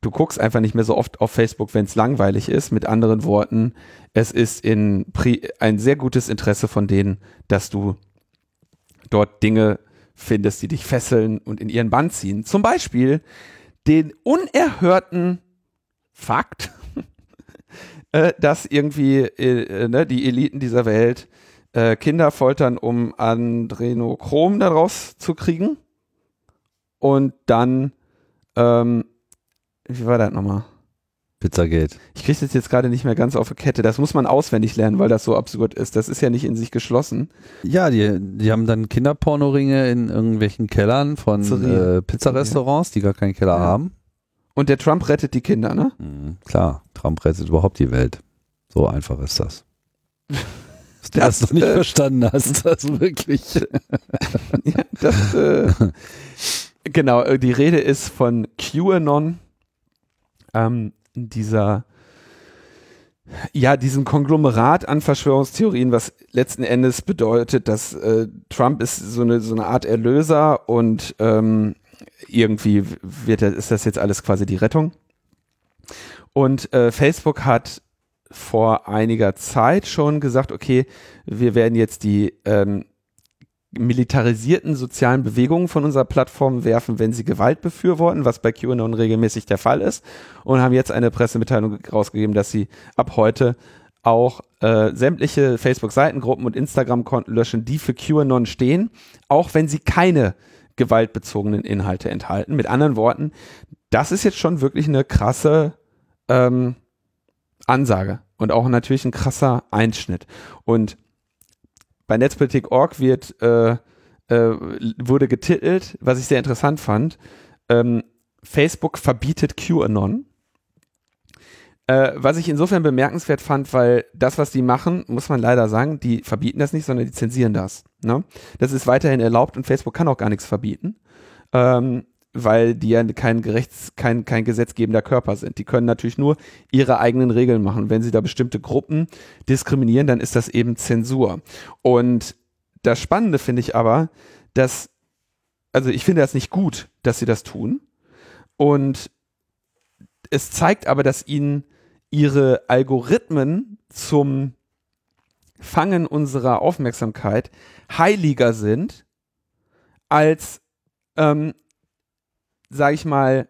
du guckst einfach nicht mehr so oft auf Facebook, wenn es langweilig ist. Mit anderen Worten, es ist ein sehr gutes Interesse von denen, dass du dort Dinge findest, die dich fesseln und in ihren Bann ziehen. Zum Beispiel den unerhörten Fakt, dass irgendwie die Eliten dieser Welt Kinder foltern, um Adrenochrom daraus zu kriegen und dann wie war das nochmal? Pizzagate. Ich kriege das jetzt gerade nicht mehr ganz auf die Kette. Das muss man auswendig lernen, weil das so absurd ist. Das ist ja nicht in sich geschlossen. Ja, die haben dann Kinderpornoringe in irgendwelchen Kellern von Pizzarestaurants, die gar keinen Keller haben. Und der Trump rettet die Kinder, ne? Mhm, klar, Trump rettet überhaupt die Welt. So einfach ist das. Dass du das noch nicht verstanden hast, das wirklich. Ja, das, genau, die Rede ist von QAnon. Diesem Konglomerat an Verschwörungstheorien, was letzten Endes bedeutet, dass Trump ist so eine Art Erlöser und irgendwie ist das jetzt alles quasi die Rettung. Und Facebook hat vor einiger Zeit schon gesagt, okay, wir werden jetzt die militarisierten sozialen Bewegungen von unserer Plattform werfen, wenn sie Gewalt befürworten, was bei QAnon regelmäßig der Fall ist, und haben jetzt eine Pressemitteilung rausgegeben, dass sie ab heute auch sämtliche Facebook-Seitengruppen und Instagram-Konten löschen, die für QAnon stehen, auch wenn sie keine gewaltbezogenen Inhalte enthalten. Mit anderen Worten, das ist jetzt schon wirklich eine krasse Ansage und auch natürlich ein krasser Einschnitt. Und bei Netzpolitik.org wurde getitelt, was ich sehr interessant fand, Facebook verbietet QAnon. Was ich insofern bemerkenswert fand, weil das, was die machen, muss man leider sagen, die verbieten das nicht, sondern die zensieren das. Ne? Das ist weiterhin erlaubt und Facebook kann auch gar nichts verbieten, weil die ja kein gesetzgebender Körper sind. Die können natürlich nur ihre eigenen Regeln machen. Wenn sie da bestimmte Gruppen diskriminieren, dann ist das eben Zensur. Und das Spannende finde ich aber, ich finde das nicht gut, dass sie das tun. Und es zeigt aber, dass ihnen ihre Algorithmen zum Fangen unserer Aufmerksamkeit heiliger sind als sage ich mal,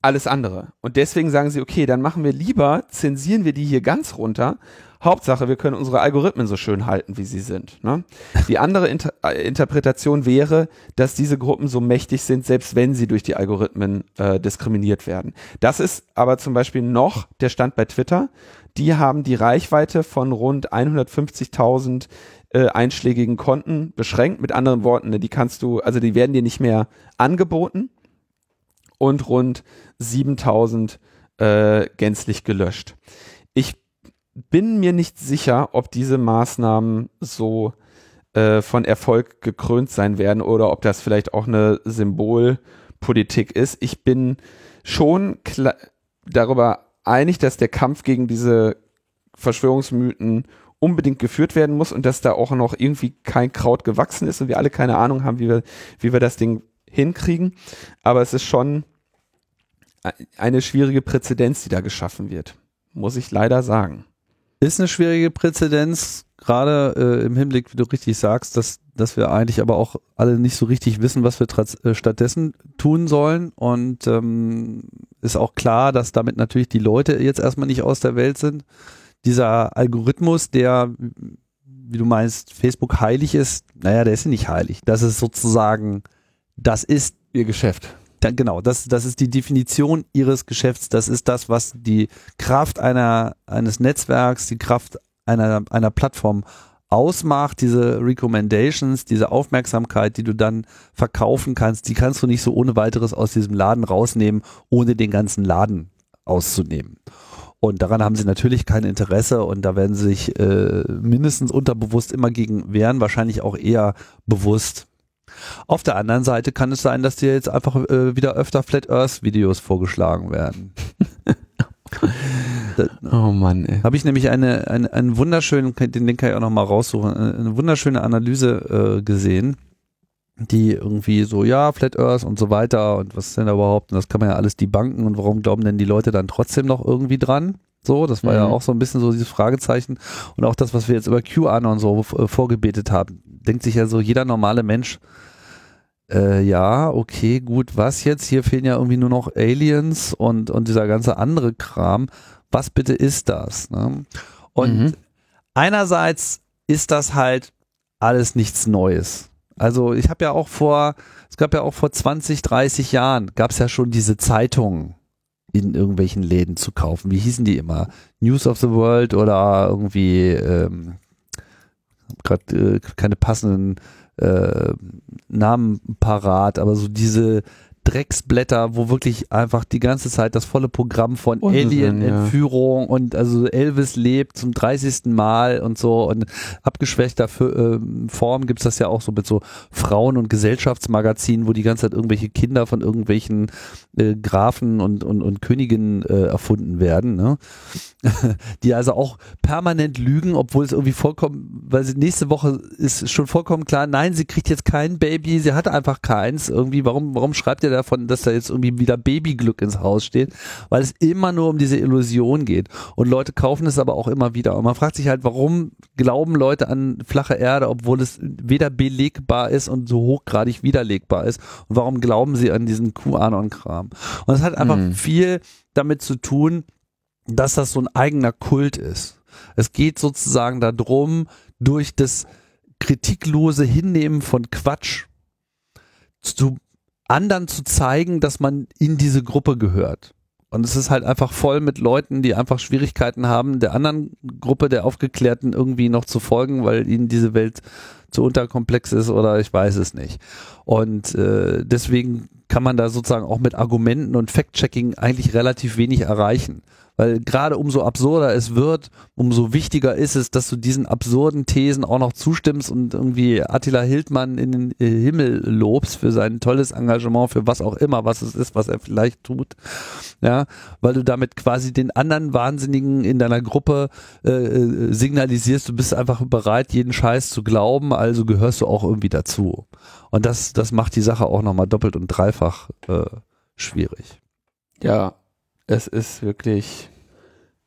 alles andere. Und deswegen sagen sie, okay, dann machen wir lieber, zensieren wir die hier ganz runter. Hauptsache, wir können unsere Algorithmen so schön halten, wie sie sind. Ne? Die andere Interpretation wäre, dass diese Gruppen so mächtig sind, selbst wenn sie durch die Algorithmen diskriminiert werden. Das ist aber zum Beispiel noch der Stand bei Twitter. Die haben die Reichweite von rund 150.000 einschlägigen Konten beschränkt. Mit anderen Worten, die kannst du, also die werden dir nicht mehr angeboten. Und rund 7.000 gänzlich gelöscht. Ich bin mir nicht sicher, ob diese Maßnahmen so von Erfolg gekrönt sein werden oder ob das vielleicht auch eine Symbolpolitik ist. Ich bin schon darüber einig, dass der Kampf gegen diese Verschwörungsmythen unbedingt geführt werden muss und dass da auch noch irgendwie kein Kraut gewachsen ist und wir alle keine Ahnung haben, wie wir das Ding hinkriegen. Aber es ist schon eine schwierige Präzedenz, die da geschaffen wird. Muss ich leider sagen. Ist eine schwierige Präzedenz, gerade im Hinblick, wie du richtig sagst, dass wir eigentlich aber auch alle nicht so richtig wissen, was wir stattdessen tun sollen. Und ist auch klar, dass damit natürlich die Leute jetzt erstmal nicht aus der Welt sind. Dieser Algorithmus, der, wie du meinst, Facebook heilig ist, naja, der ist ja nicht heilig. Das ist sozusagen, das ist ihr Geschäft. Genau, das ist die Definition ihres Geschäfts. Das ist das, was die Kraft eines Netzwerks, die Kraft einer Plattform ausmacht. Diese Recommendations, diese Aufmerksamkeit, die du dann verkaufen kannst, die kannst du nicht so ohne weiteres aus diesem Laden rausnehmen, ohne den ganzen Laden auszunehmen. Und daran haben sie natürlich kein Interesse und da werden sie sich mindestens unterbewusst immer gegen wehren, wahrscheinlich auch eher bewusst. Auf der anderen Seite kann es sein, dass dir jetzt einfach wieder öfter Flat Earth Videos vorgeschlagen werden. Oh Mann, ey. Habe ich nämlich einen wunderschönen, den Link kann ich auch nochmal raussuchen, eine wunderschöne Analyse gesehen, die irgendwie so, ja, Flat Earth und so weiter und was ist denn da überhaupt und das kann man ja alles debunken und warum glauben denn die Leute dann trotzdem noch irgendwie dran? So, das war ja auch so ein bisschen so dieses Fragezeichen und auch das, was wir jetzt über QAnon so vorgebetet haben, denkt sich ja so jeder normale Mensch, ja, okay, gut, was jetzt? Hier fehlen ja irgendwie nur noch Aliens und dieser ganze andere Kram. Was bitte ist das? Ne? Und einerseits ist das halt alles nichts Neues. Also ich habe ja auch es gab ja auch vor 20, 30 Jahren, gab es ja schon diese Zeitungen in irgendwelchen Läden zu kaufen. Wie hießen die immer? News of the World oder irgendwie gerade keine passenden Namen parat, aber so diese Drecksblätter, wo wirklich einfach die ganze Zeit das volle Programm von Alien-Entführung und also Elvis lebt zum 30. Mal und so und abgeschwächter Form gibt's das ja auch so mit so Frauen- und Gesellschaftsmagazinen, wo die ganze Zeit irgendwelche Kinder von irgendwelchen Grafen und Königinnen erfunden werden, ne? Die also auch permanent lügen, obwohl es irgendwie vollkommen, weil sie nächste Woche ist schon vollkommen klar, nein, sie kriegt jetzt kein Baby, sie hat einfach keins, irgendwie, warum schreibt ihr davon, dass da jetzt irgendwie wieder Babyglück ins Haus steht, weil es immer nur um diese Illusion geht und Leute kaufen es aber auch immer wieder und man fragt sich halt, warum glauben Leute an flache Erde, obwohl es weder belegbar ist und so hochgradig widerlegbar ist und warum glauben sie an diesen QAnon-Kram und es hat einfach viel damit zu tun, dass das so ein eigener Kult ist. Es geht sozusagen darum, durch das kritiklose Hinnehmen von Quatsch zu anderen zu zeigen, dass man in diese Gruppe gehört. Und es ist halt einfach voll mit Leuten, die einfach Schwierigkeiten haben, der anderen Gruppe der Aufgeklärten irgendwie noch zu folgen, weil ihnen diese Welt zu unterkomplex ist oder ich weiß es nicht. Und deswegen kann man da sozusagen auch mit Argumenten und Fact-Checking eigentlich relativ wenig erreichen. Weil gerade umso absurder es wird, umso wichtiger ist es, dass du diesen absurden Thesen auch noch zustimmst und irgendwie Attila Hildmann in den Himmel lobst für sein tolles Engagement, für was auch immer, was es ist, was er vielleicht tut. Ja, weil du damit quasi den anderen Wahnsinnigen in deiner Gruppe signalisierst, du bist einfach bereit, jeden Scheiß zu glauben, also gehörst du auch irgendwie dazu. Und das macht die Sache auch nochmal doppelt und dreifach schwierig. Ja, es ist wirklich,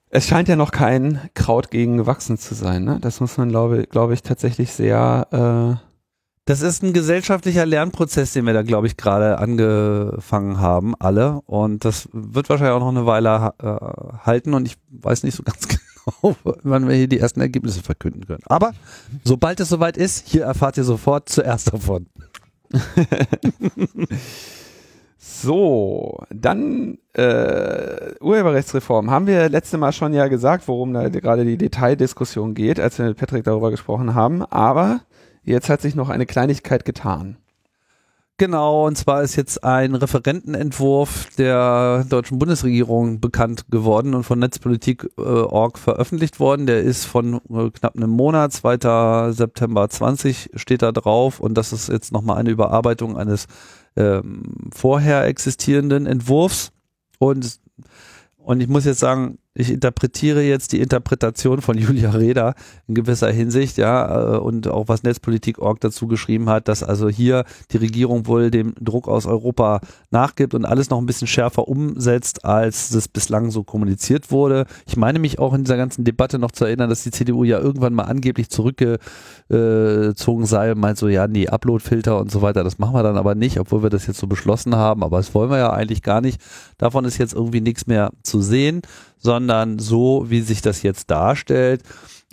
es scheint ja noch kein Kraut gegen gewachsen zu sein, ne? Das muss man, glaube ich, tatsächlich sehr... Das ist ein gesellschaftlicher Lernprozess, den wir da, glaube ich, gerade angefangen haben, alle. Und das wird wahrscheinlich auch noch eine Weile halten und ich weiß nicht so ganz genau, wann wir hier die ersten Ergebnisse verkünden können. Aber sobald es soweit ist, hier erfahrt ihr sofort zuerst davon. So, dann Urheberrechtsreform. Haben wir letzte Mal schon ja gesagt, worum da gerade die Detaildiskussion geht, als wir mit Patrick darüber gesprochen haben. Aber jetzt hat sich noch eine Kleinigkeit getan. Genau, und zwar ist jetzt ein Referentenentwurf der deutschen Bundesregierung bekannt geworden und von Netzpolitik.org veröffentlicht worden. Der ist von knapp einem Monat, 2. September 20 steht da drauf, und das ist jetzt nochmal eine Überarbeitung eines vorher existierenden Entwurfs. Und ich muss jetzt sagen, ich interpretiere jetzt die Interpretation von Julia Reda in gewisser Hinsicht, ja, und auch was Netzpolitik.org dazu geschrieben hat, dass also hier die Regierung wohl dem Druck aus Europa nachgibt und alles noch ein bisschen schärfer umsetzt, als das bislang so kommuniziert wurde. Ich meine mich auch in dieser ganzen Debatte noch zu erinnern, dass die CDU ja irgendwann mal angeblich zurückgezogen sei und meint so, ja, nee, Uploadfilter und so weiter, das machen wir dann aber nicht, obwohl wir das jetzt so beschlossen haben, aber das wollen wir ja eigentlich gar nicht. Davon ist jetzt irgendwie nichts mehr zu sehen, sondern so, wie sich das jetzt darstellt,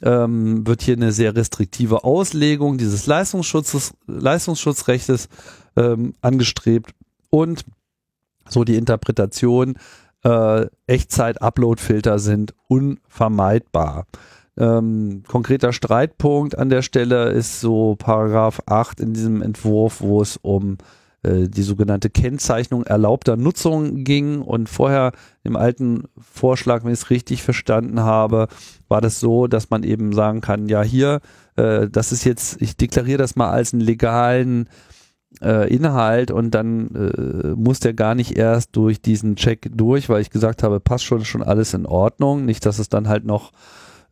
wird hier eine sehr restriktive Auslegung dieses Leistungsschutzrechtes angestrebt, und so die Interpretation, Echtzeit-Upload-Filter sind unvermeidbar. Konkreter Streitpunkt an der Stelle ist so Paragraph 8 in diesem Entwurf, wo es um die sogenannte Kennzeichnung erlaubter Nutzung ging, und vorher im alten Vorschlag, wenn ich es richtig verstanden habe, war das so, dass man eben sagen kann, ja hier, das ist jetzt, ich deklariere das mal als einen legalen Inhalt, und dann muss der gar nicht erst durch diesen Check durch, weil ich gesagt habe, passt schon alles in Ordnung, nicht, dass es dann halt noch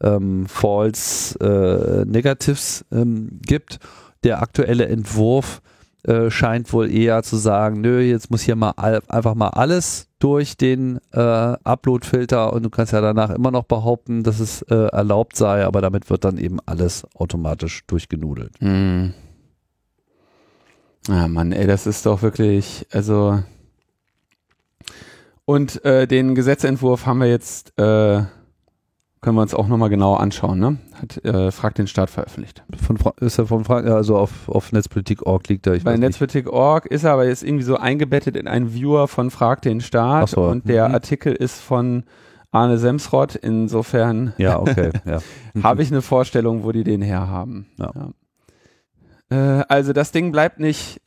False Negatives gibt. Der aktuelle Entwurf scheint wohl eher zu sagen, nö, jetzt muss hier mal einfach mal alles durch den Upload-Filter, und du kannst ja danach immer noch behaupten, dass es erlaubt sei, aber damit wird dann eben alles automatisch durchgenudelt. Hm. Ja, Mann, ey, das ist doch wirklich, also, und den Gesetzentwurf haben wir jetzt, können wir uns auch nochmal genauer anschauen, ne? Hat Frag den Staat veröffentlicht. Ist er von Frag, also auf Netzpolitik.org liegt er. Bei Netzpolitik.org ist er aber jetzt irgendwie so eingebettet in einen Viewer von Frag den Staat, so. Und der Artikel ist von Arne Semsrott, insofern ja, okay. Ja. Habe ich eine Vorstellung, wo die den herhaben. Ja. Ja. Also das Ding bleibt nicht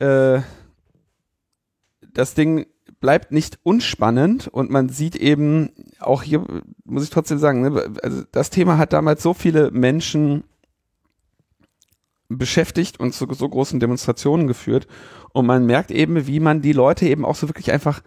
unspannend, und man sieht eben, auch hier muss ich trotzdem sagen, ne, also das Thema hat damals so viele Menschen beschäftigt und zu so großen Demonstrationen geführt, und man merkt eben, wie man die Leute eben auch so wirklich einfach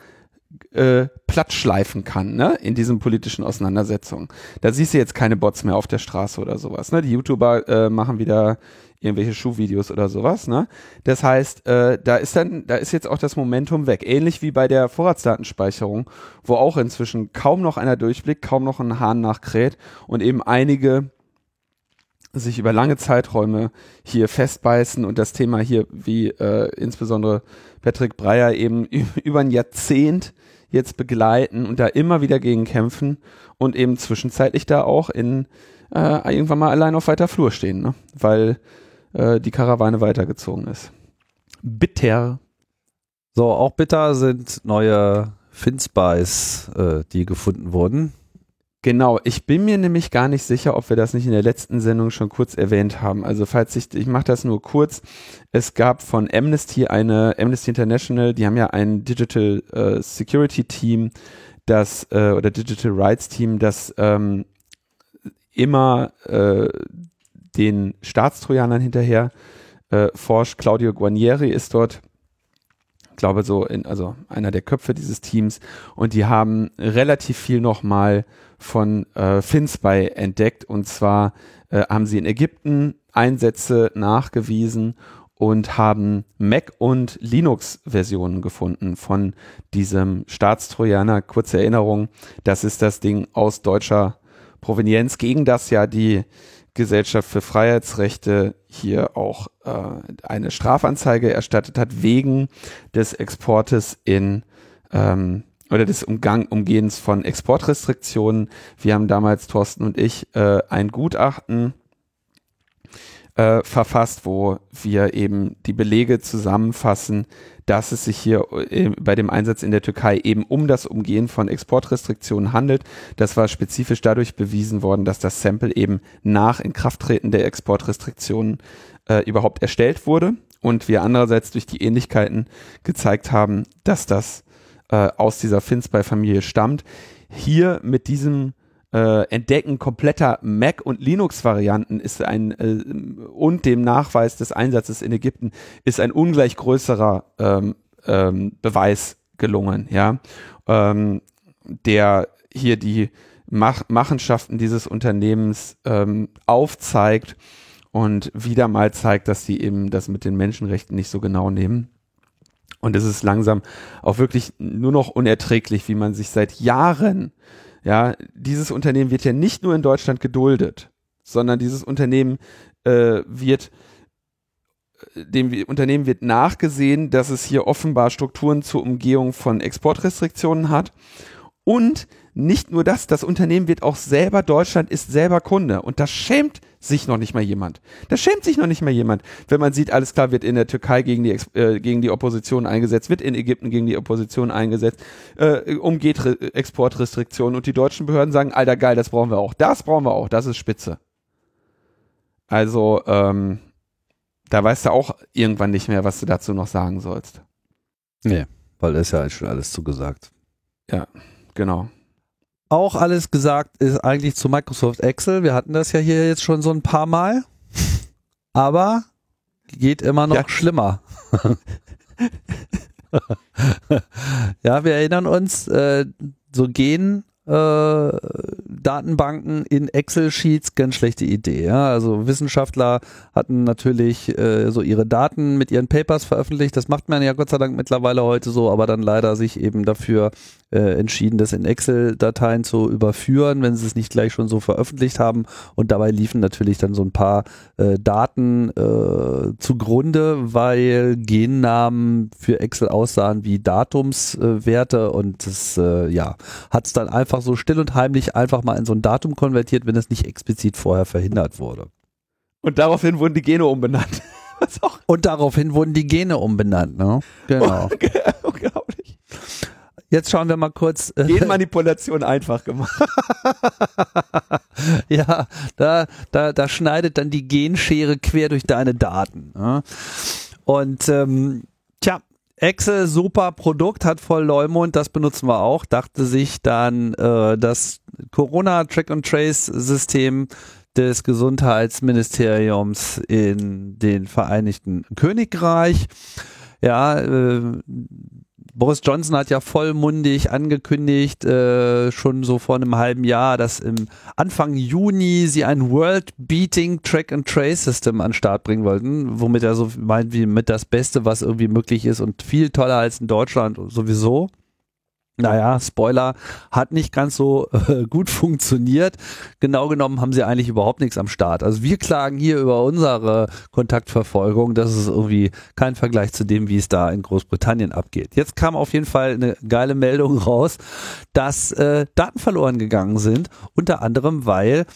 platt schleifen kann, ne, in diesen politischen Auseinandersetzungen. Da siehst du jetzt keine Bots mehr auf der Straße oder sowas, ne, die YouTuber machen wieder irgendwelche Schuhvideos oder sowas, ne? Das heißt, da ist jetzt auch das Momentum weg. Ähnlich wie bei der Vorratsdatenspeicherung, wo auch inzwischen kaum noch einer durchblickt, kaum noch ein Hahn nachkräht und eben einige sich über lange Zeiträume hier festbeißen und das Thema hier, wie insbesondere Patrick Breyer eben über ein Jahrzehnt jetzt begleiten und da immer wieder gegen kämpfen und eben zwischenzeitlich da auch in irgendwann mal allein auf weiter Flur stehen, ne? Weil die Karawane weitergezogen ist. Bitter. So, auch bitter sind neue FinSpys, die gefunden wurden. Genau, ich bin mir nämlich gar nicht sicher, ob wir das nicht in der letzten Sendung schon kurz erwähnt haben. Also falls ich mache das nur kurz. Es gab von Amnesty International, die haben ja ein Digital Security Team, das oder Digital Rights Team, das immer den Staatstrojanern hinterher forscht. Claudio Guarnieri ist dort, glaube so, also einer der Köpfe dieses Teams, und die haben relativ viel nochmal von FinSpy entdeckt, und zwar haben sie in Ägypten Einsätze nachgewiesen und haben Mac- und Linux-Versionen gefunden von diesem Staatstrojaner. Kurze Erinnerung, das ist das Ding aus deutscher Provenienz, gegen das ja die Gesellschaft für Freiheitsrechte hier auch eine Strafanzeige erstattet hat, wegen des Exportes in oder des Umgehens von Exportrestriktionen. Wir haben damals, Thorsten und ich, ein Gutachten verfasst, wo wir eben die Belege zusammenfassen, dass es sich hier bei dem Einsatz in der Türkei eben um das Umgehen von Exportrestriktionen handelt. Das war spezifisch dadurch bewiesen worden, dass das Sample eben nach Inkrafttreten der Exportrestriktionen überhaupt erstellt wurde und wir andererseits durch die Ähnlichkeiten gezeigt haben, dass das aus dieser FinSpy-Familie stammt. Hier mit diesem Entdecken kompletter Mac- und Linux-Varianten ist und dem Nachweis des Einsatzes in Ägypten ist ein ungleich größerer Beweis gelungen, ja, der hier die Machenschaften dieses Unternehmens aufzeigt und wieder mal zeigt, dass sie eben das mit den Menschenrechten nicht so genau nehmen. Und es ist langsam auch wirklich nur noch unerträglich, wie man sich seit Jahren, ja, dieses Unternehmen wird ja nicht nur in Deutschland geduldet, sondern dieses Unternehmen dem Unternehmen wird nachgesehen, dass es hier offenbar Strukturen zur Umgehung von Exportrestriktionen hat. Und nicht nur das, das Unternehmen wird auch selber, Deutschland ist selber Kunde. Und da schämt sich noch nicht mal jemand. Da schämt sich noch nicht mal jemand, wenn man sieht, alles klar, wird in der Türkei gegen die Opposition eingesetzt, wird in Ägypten gegen die Opposition eingesetzt, umgeht Exportrestriktionen. Und die deutschen Behörden sagen, alter geil, das brauchen wir auch, das ist spitze. Also, da weißt du auch irgendwann nicht mehr, was du dazu noch sagen sollst. Nee, weil ist ja schon alles zugesagt. Ja, genau. Auch alles gesagt ist eigentlich zu Microsoft Excel. Wir hatten das ja hier jetzt schon so ein paar Mal. Aber geht immer noch schlimmer. Ja, wir erinnern uns, so gehen Datenbanken in Excel-Sheets, ganz schlechte Idee. Ja? Also Wissenschaftler hatten natürlich so ihre Daten mit ihren Papers veröffentlicht. Das macht man ja Gott sei Dank mittlerweile heute so, aber dann leider sich eben dafür entschieden, das in Excel-Dateien zu überführen, wenn sie es nicht gleich schon so veröffentlicht haben. Und dabei liefen natürlich dann so ein paar Daten zugrunde, weil Gennamen für Excel aussahen wie Datumswerte und das hat es dann einfach so still und heimlich einfach mal in so ein Datum konvertiert, wenn es nicht explizit vorher verhindert wurde. Und daraufhin wurden die Gene umbenannt. Ne? Genau. Unglaublich. Jetzt schauen wir mal kurz. Genmanipulation einfach gemacht. Ja, da schneidet dann die Genschere quer durch deine Daten. Ne? Und Excel, super Produkt, hat voll Leumund, das benutzen wir auch, dachte sich dann das Corona-Track-and-Trace-System des Gesundheitsministeriums in den Vereinigten Königreich. Ja, Boris Johnson hat ja vollmundig angekündigt, schon so vor einem halben Jahr, dass im Anfang Juni sie ein World-Beating Track-and-Trace-System an den Start bringen wollten, womit er so meint, wie mit das Beste, was irgendwie möglich ist und viel toller als in Deutschland sowieso. Naja, Spoiler, hat nicht ganz so gut funktioniert. Genau genommen haben sie eigentlich überhaupt nichts am Start. Also wir klagen hier über unsere Kontaktverfolgung. Das ist irgendwie kein Vergleich zu dem, wie es da in Großbritannien abgeht. Jetzt kam auf jeden Fall eine geile Meldung raus, dass Daten verloren gegangen sind. Unter anderem, weil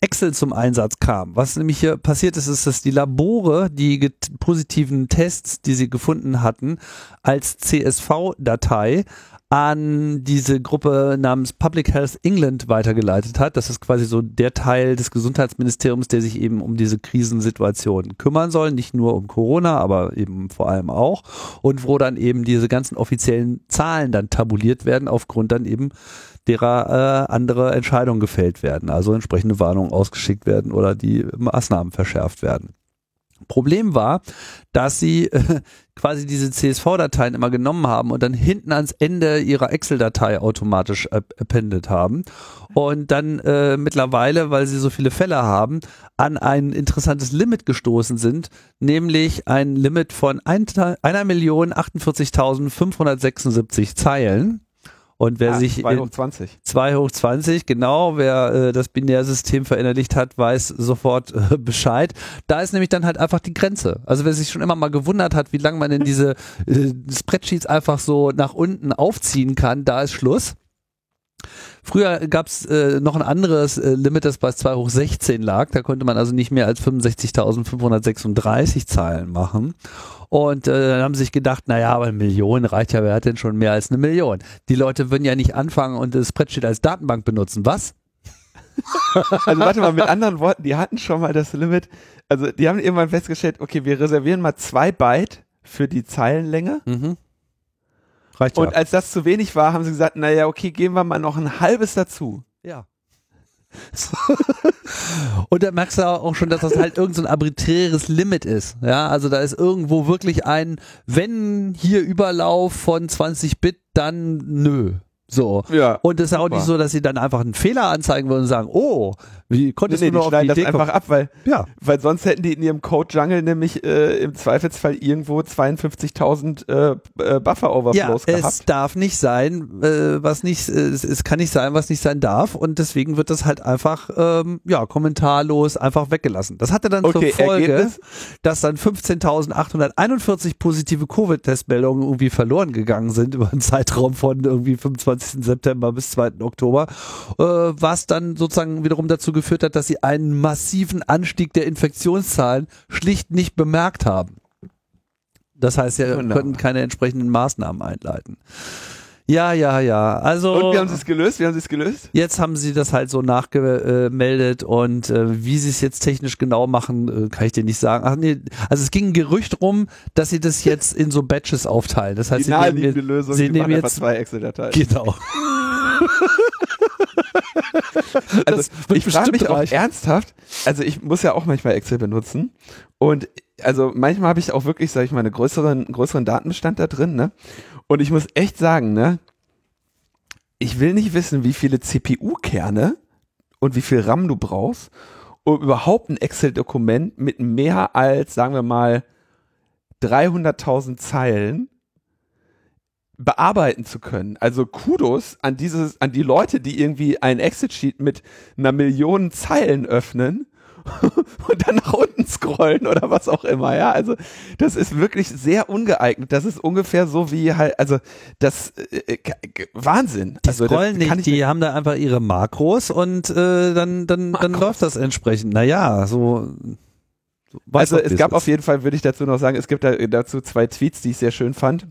Excel zum Einsatz kam. Was nämlich hier passiert ist, ist, dass die Labore die positiven Tests, die sie gefunden hatten, als CSV-Datei an diese Gruppe namens Public Health England weitergeleitet hat. Das ist quasi so der Teil des Gesundheitsministeriums, der sich eben um diese Krisensituation kümmern soll. Nicht nur um Corona, aber eben vor allem auch. Und wo dann eben diese ganzen offiziellen Zahlen dann tabuliert werden, aufgrund dann eben derer andere Entscheidungen gefällt werden, also entsprechende Warnungen ausgeschickt werden oder die Maßnahmen verschärft werden. Problem war, dass sie quasi diese CSV-Dateien immer genommen haben und dann hinten ans Ende ihrer Excel-Datei automatisch appendet haben und dann mittlerweile, weil sie so viele Fälle haben, an ein interessantes Limit gestoßen sind, nämlich ein Limit von 1.048.576 Zeilen. Und wer sich 2 hoch 20. 2 hoch 20, genau. Wer das Binärsystem verinnerlicht hat, weiß sofort Bescheid. Da ist nämlich dann halt einfach die Grenze. Also wer sich schon immer mal gewundert hat, wie lange man denn diese Spreadsheets einfach so nach unten aufziehen kann, da ist Schluss. Früher gab es noch ein anderes Limit, das bei 2 hoch 16 lag. Da konnte man also nicht mehr als 65.536 Zeilen machen. Und dann haben sie sich gedacht, naja, aber 1 Million reicht ja, wer hat denn schon mehr als 1 Million? Die Leute würden ja nicht anfangen und das Spreadsheet als Datenbank benutzen, was? Also warte mal, mit anderen Worten, die hatten schon mal das Limit, also die haben irgendwann festgestellt, okay, wir reservieren mal 2 Byte für die Zeilenlänge. Mhm. Reicht ja. Und als das zu wenig war, haben sie gesagt, naja, okay, geben wir mal noch ein halbes dazu. Ja. Und da merkst du auch schon, dass das halt irgend so ein arbiträres Limit ist. Ja, also da ist irgendwo wirklich ein, wenn hier Überlauf von 20 Bit, dann nö. So. Ja, und es ist ja auch nicht so, dass sie dann einfach einen Fehler anzeigen würden und sagen, oh, wie konntest du nur auf die Idee kommen? Einfach ab, weil sonst hätten die in ihrem Code-Jungle nämlich im Zweifelsfall irgendwo 52.000 Buffer-Overflows gehabt. Ja, es darf nicht sein, es kann nicht sein, was nicht sein darf, und deswegen wird das halt einfach kommentarlos einfach weggelassen. Das hatte dann zur Folge, Ergebnis? Dass dann 15.841 positive Covid-Testmeldungen irgendwie verloren gegangen sind über einen Zeitraum von irgendwie 25 September bis 2. Oktober, was dann sozusagen wiederum dazu geführt hat, dass sie einen massiven Anstieg der Infektionszahlen schlicht nicht bemerkt haben. Das heißt, sie konnten keine entsprechenden Maßnahmen einleiten. Ja. Also, und wie haben sie es gelöst? Jetzt haben sie das halt so nachgemeldet, und wie sie es jetzt technisch genau machen, kann ich dir nicht sagen. Ach nee, also es ging ein Gerücht rum, dass sie das jetzt in so Batches aufteilen. Das heißt, die naheliegende Lösung, sie nehmen jetzt 2 Excel-Dateien. Genau. Also ich frage mich auch ernsthaft, also ich muss ja auch manchmal Excel benutzen, und also manchmal habe ich auch wirklich, sage ich mal, einen größeren Datenbestand da drin, ne? Und ich muss echt sagen, ne, ich will nicht wissen, wie viele CPU-Kerne und wie viel RAM du brauchst, um überhaupt ein Excel-Dokument mit mehr als, sagen wir mal, 300.000 Zeilen bearbeiten zu können. Also Kudos an die Leute, die irgendwie ein Excel-Sheet mit 1 Million Zeilen öffnen und dann nach unten scrollen oder was auch immer, ja, also das ist wirklich sehr ungeeignet, das ist ungefähr so wie halt, also das Wahnsinn. Die scrollen also, die haben da einfach ihre Makros und dann läuft das entsprechend, naja, so. Also es gab auf jeden Fall, würde ich dazu noch sagen, es gibt dazu 2 Tweets, die ich sehr schön fand,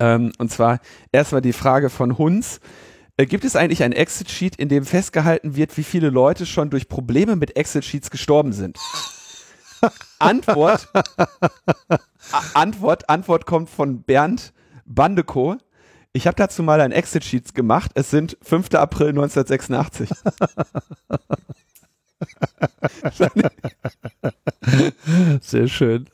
und zwar erstmal die Frage von Hunz: Gibt es eigentlich ein Exit-Sheet, in dem festgehalten wird, wie viele Leute schon durch Probleme mit Exit-Sheets gestorben sind? Antwort kommt von Bernd Bandekow: Ich habe dazu mal ein Exit-Sheet gemacht. Es sind 5. April 1986. Sehr schön.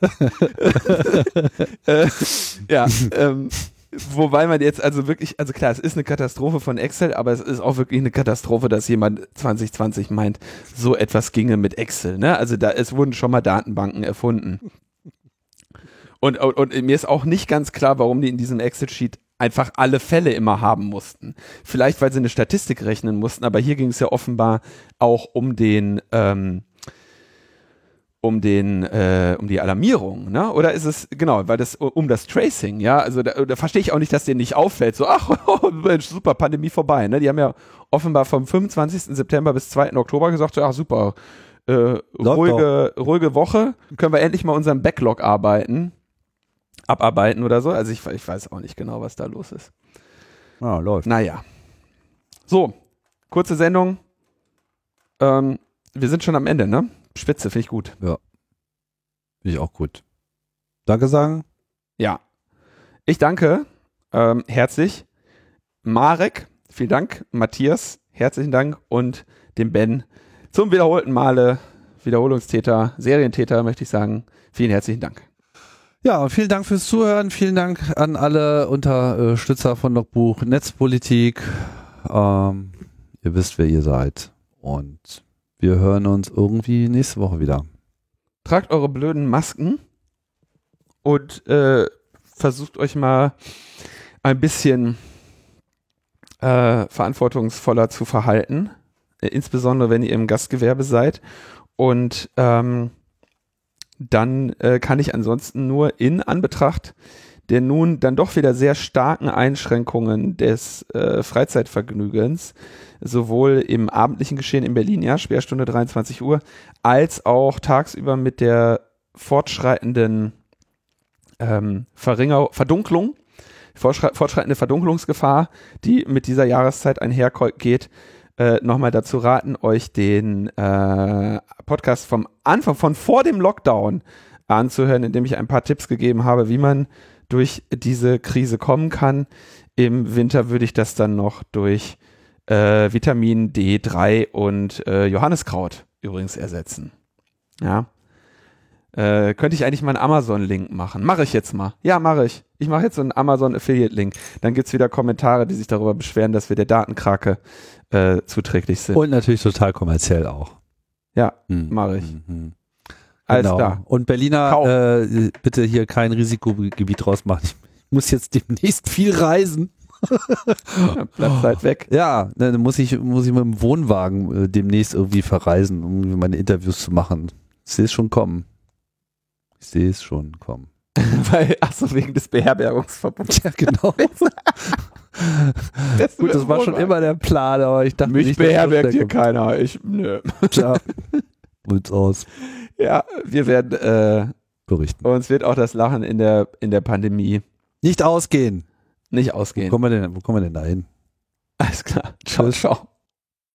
Wobei man jetzt also wirklich, also klar, es ist eine Katastrophe von Excel, aber es ist auch wirklich eine Katastrophe, dass jemand 2020 meint, so etwas ginge mit Excel, ne? Also es wurden schon mal Datenbanken erfunden. Und mir ist auch nicht ganz klar, warum die in diesem Excel-Sheet einfach alle Fälle immer haben mussten. Vielleicht, weil sie eine Statistik rechnen mussten, aber hier ging es ja offenbar auch um die Alarmierung, ne? Oder ist es, genau, weil das um das Tracing, ja, also da verstehe ich auch nicht, dass denen nicht auffällt, so, ach, Mensch, super, Pandemie vorbei, ne? Die haben ja offenbar vom 25. September bis 2. Oktober gesagt, so, ach, super, ruhige Woche, können wir endlich mal unseren Backlog abarbeiten oder so, also ich weiß auch nicht genau, was da los ist. Ah, läuft. Naja. So, kurze Sendung, wir sind schon am Ende, ne? Spitze, finde ich gut. Ja. Finde ich auch gut. Danke sagen? Ja. Ich danke herzlich Marek, vielen Dank, Matthias, herzlichen Dank, und dem Ben zum wiederholten Male, Wiederholungstäter, Serientäter, möchte ich sagen, vielen herzlichen Dank. Ja, und vielen Dank fürs Zuhören, vielen Dank an alle Unterstützer von Logbuch Netzpolitik. Ihr wisst, wer ihr seid, und wir hören uns irgendwie nächste Woche wieder. Tragt eure blöden Masken und versucht euch mal ein bisschen verantwortungsvoller zu verhalten. Insbesondere, wenn ihr im Gastgewerbe seid. Und dann kann ich ansonsten nur in Anbetracht der nun dann doch wieder sehr starken Einschränkungen des Freizeitvergnügens, sowohl im abendlichen Geschehen in Berlin, ja, Sperrstunde 23 Uhr, als auch tagsüber mit der fortschreitenden fortschreitende Verdunklungsgefahr, die mit dieser Jahreszeit einhergeht, nochmal dazu raten, euch den Podcast vom Anfang, von vor dem Lockdown anzuhören, in dem ich ein paar Tipps gegeben habe, wie man durch diese Krise kommen kann. Im Winter würde ich das dann noch durch Vitamin D3 und Johanniskraut übrigens ersetzen. Ja. Könnte ich eigentlich mal einen Amazon-Link machen? Mache ich jetzt mal. Ja, mache ich. Ich mache jetzt so einen Amazon-Affiliate-Link. Dann gibt es wieder Kommentare, die sich darüber beschweren, dass wir der Datenkrake zuträglich sind. Und natürlich total kommerziell auch. Ja, mache ich. Alles genau. Klar. Und Berliner, bitte hier kein Risikogebiet draus machen. Ich muss jetzt demnächst viel reisen. Ja, bleibst halt weg. Ja, dann muss ich mit dem Wohnwagen demnächst irgendwie verreisen, um meine Interviews zu machen. Ich sehe es schon kommen. Weil, achso, wegen des Beherbergungsverbots. Ja, genau. Gut, das war schon immer der Plan, aber ich dachte, mich beherbergt hier keiner. Nö. Tja, holt's aus. Ja, wir werden berichten. Uns wird auch das Lachen in der Pandemie nicht ausgehen. Wo kommen wir denn da hin? Alles klar. Ciao, ciao.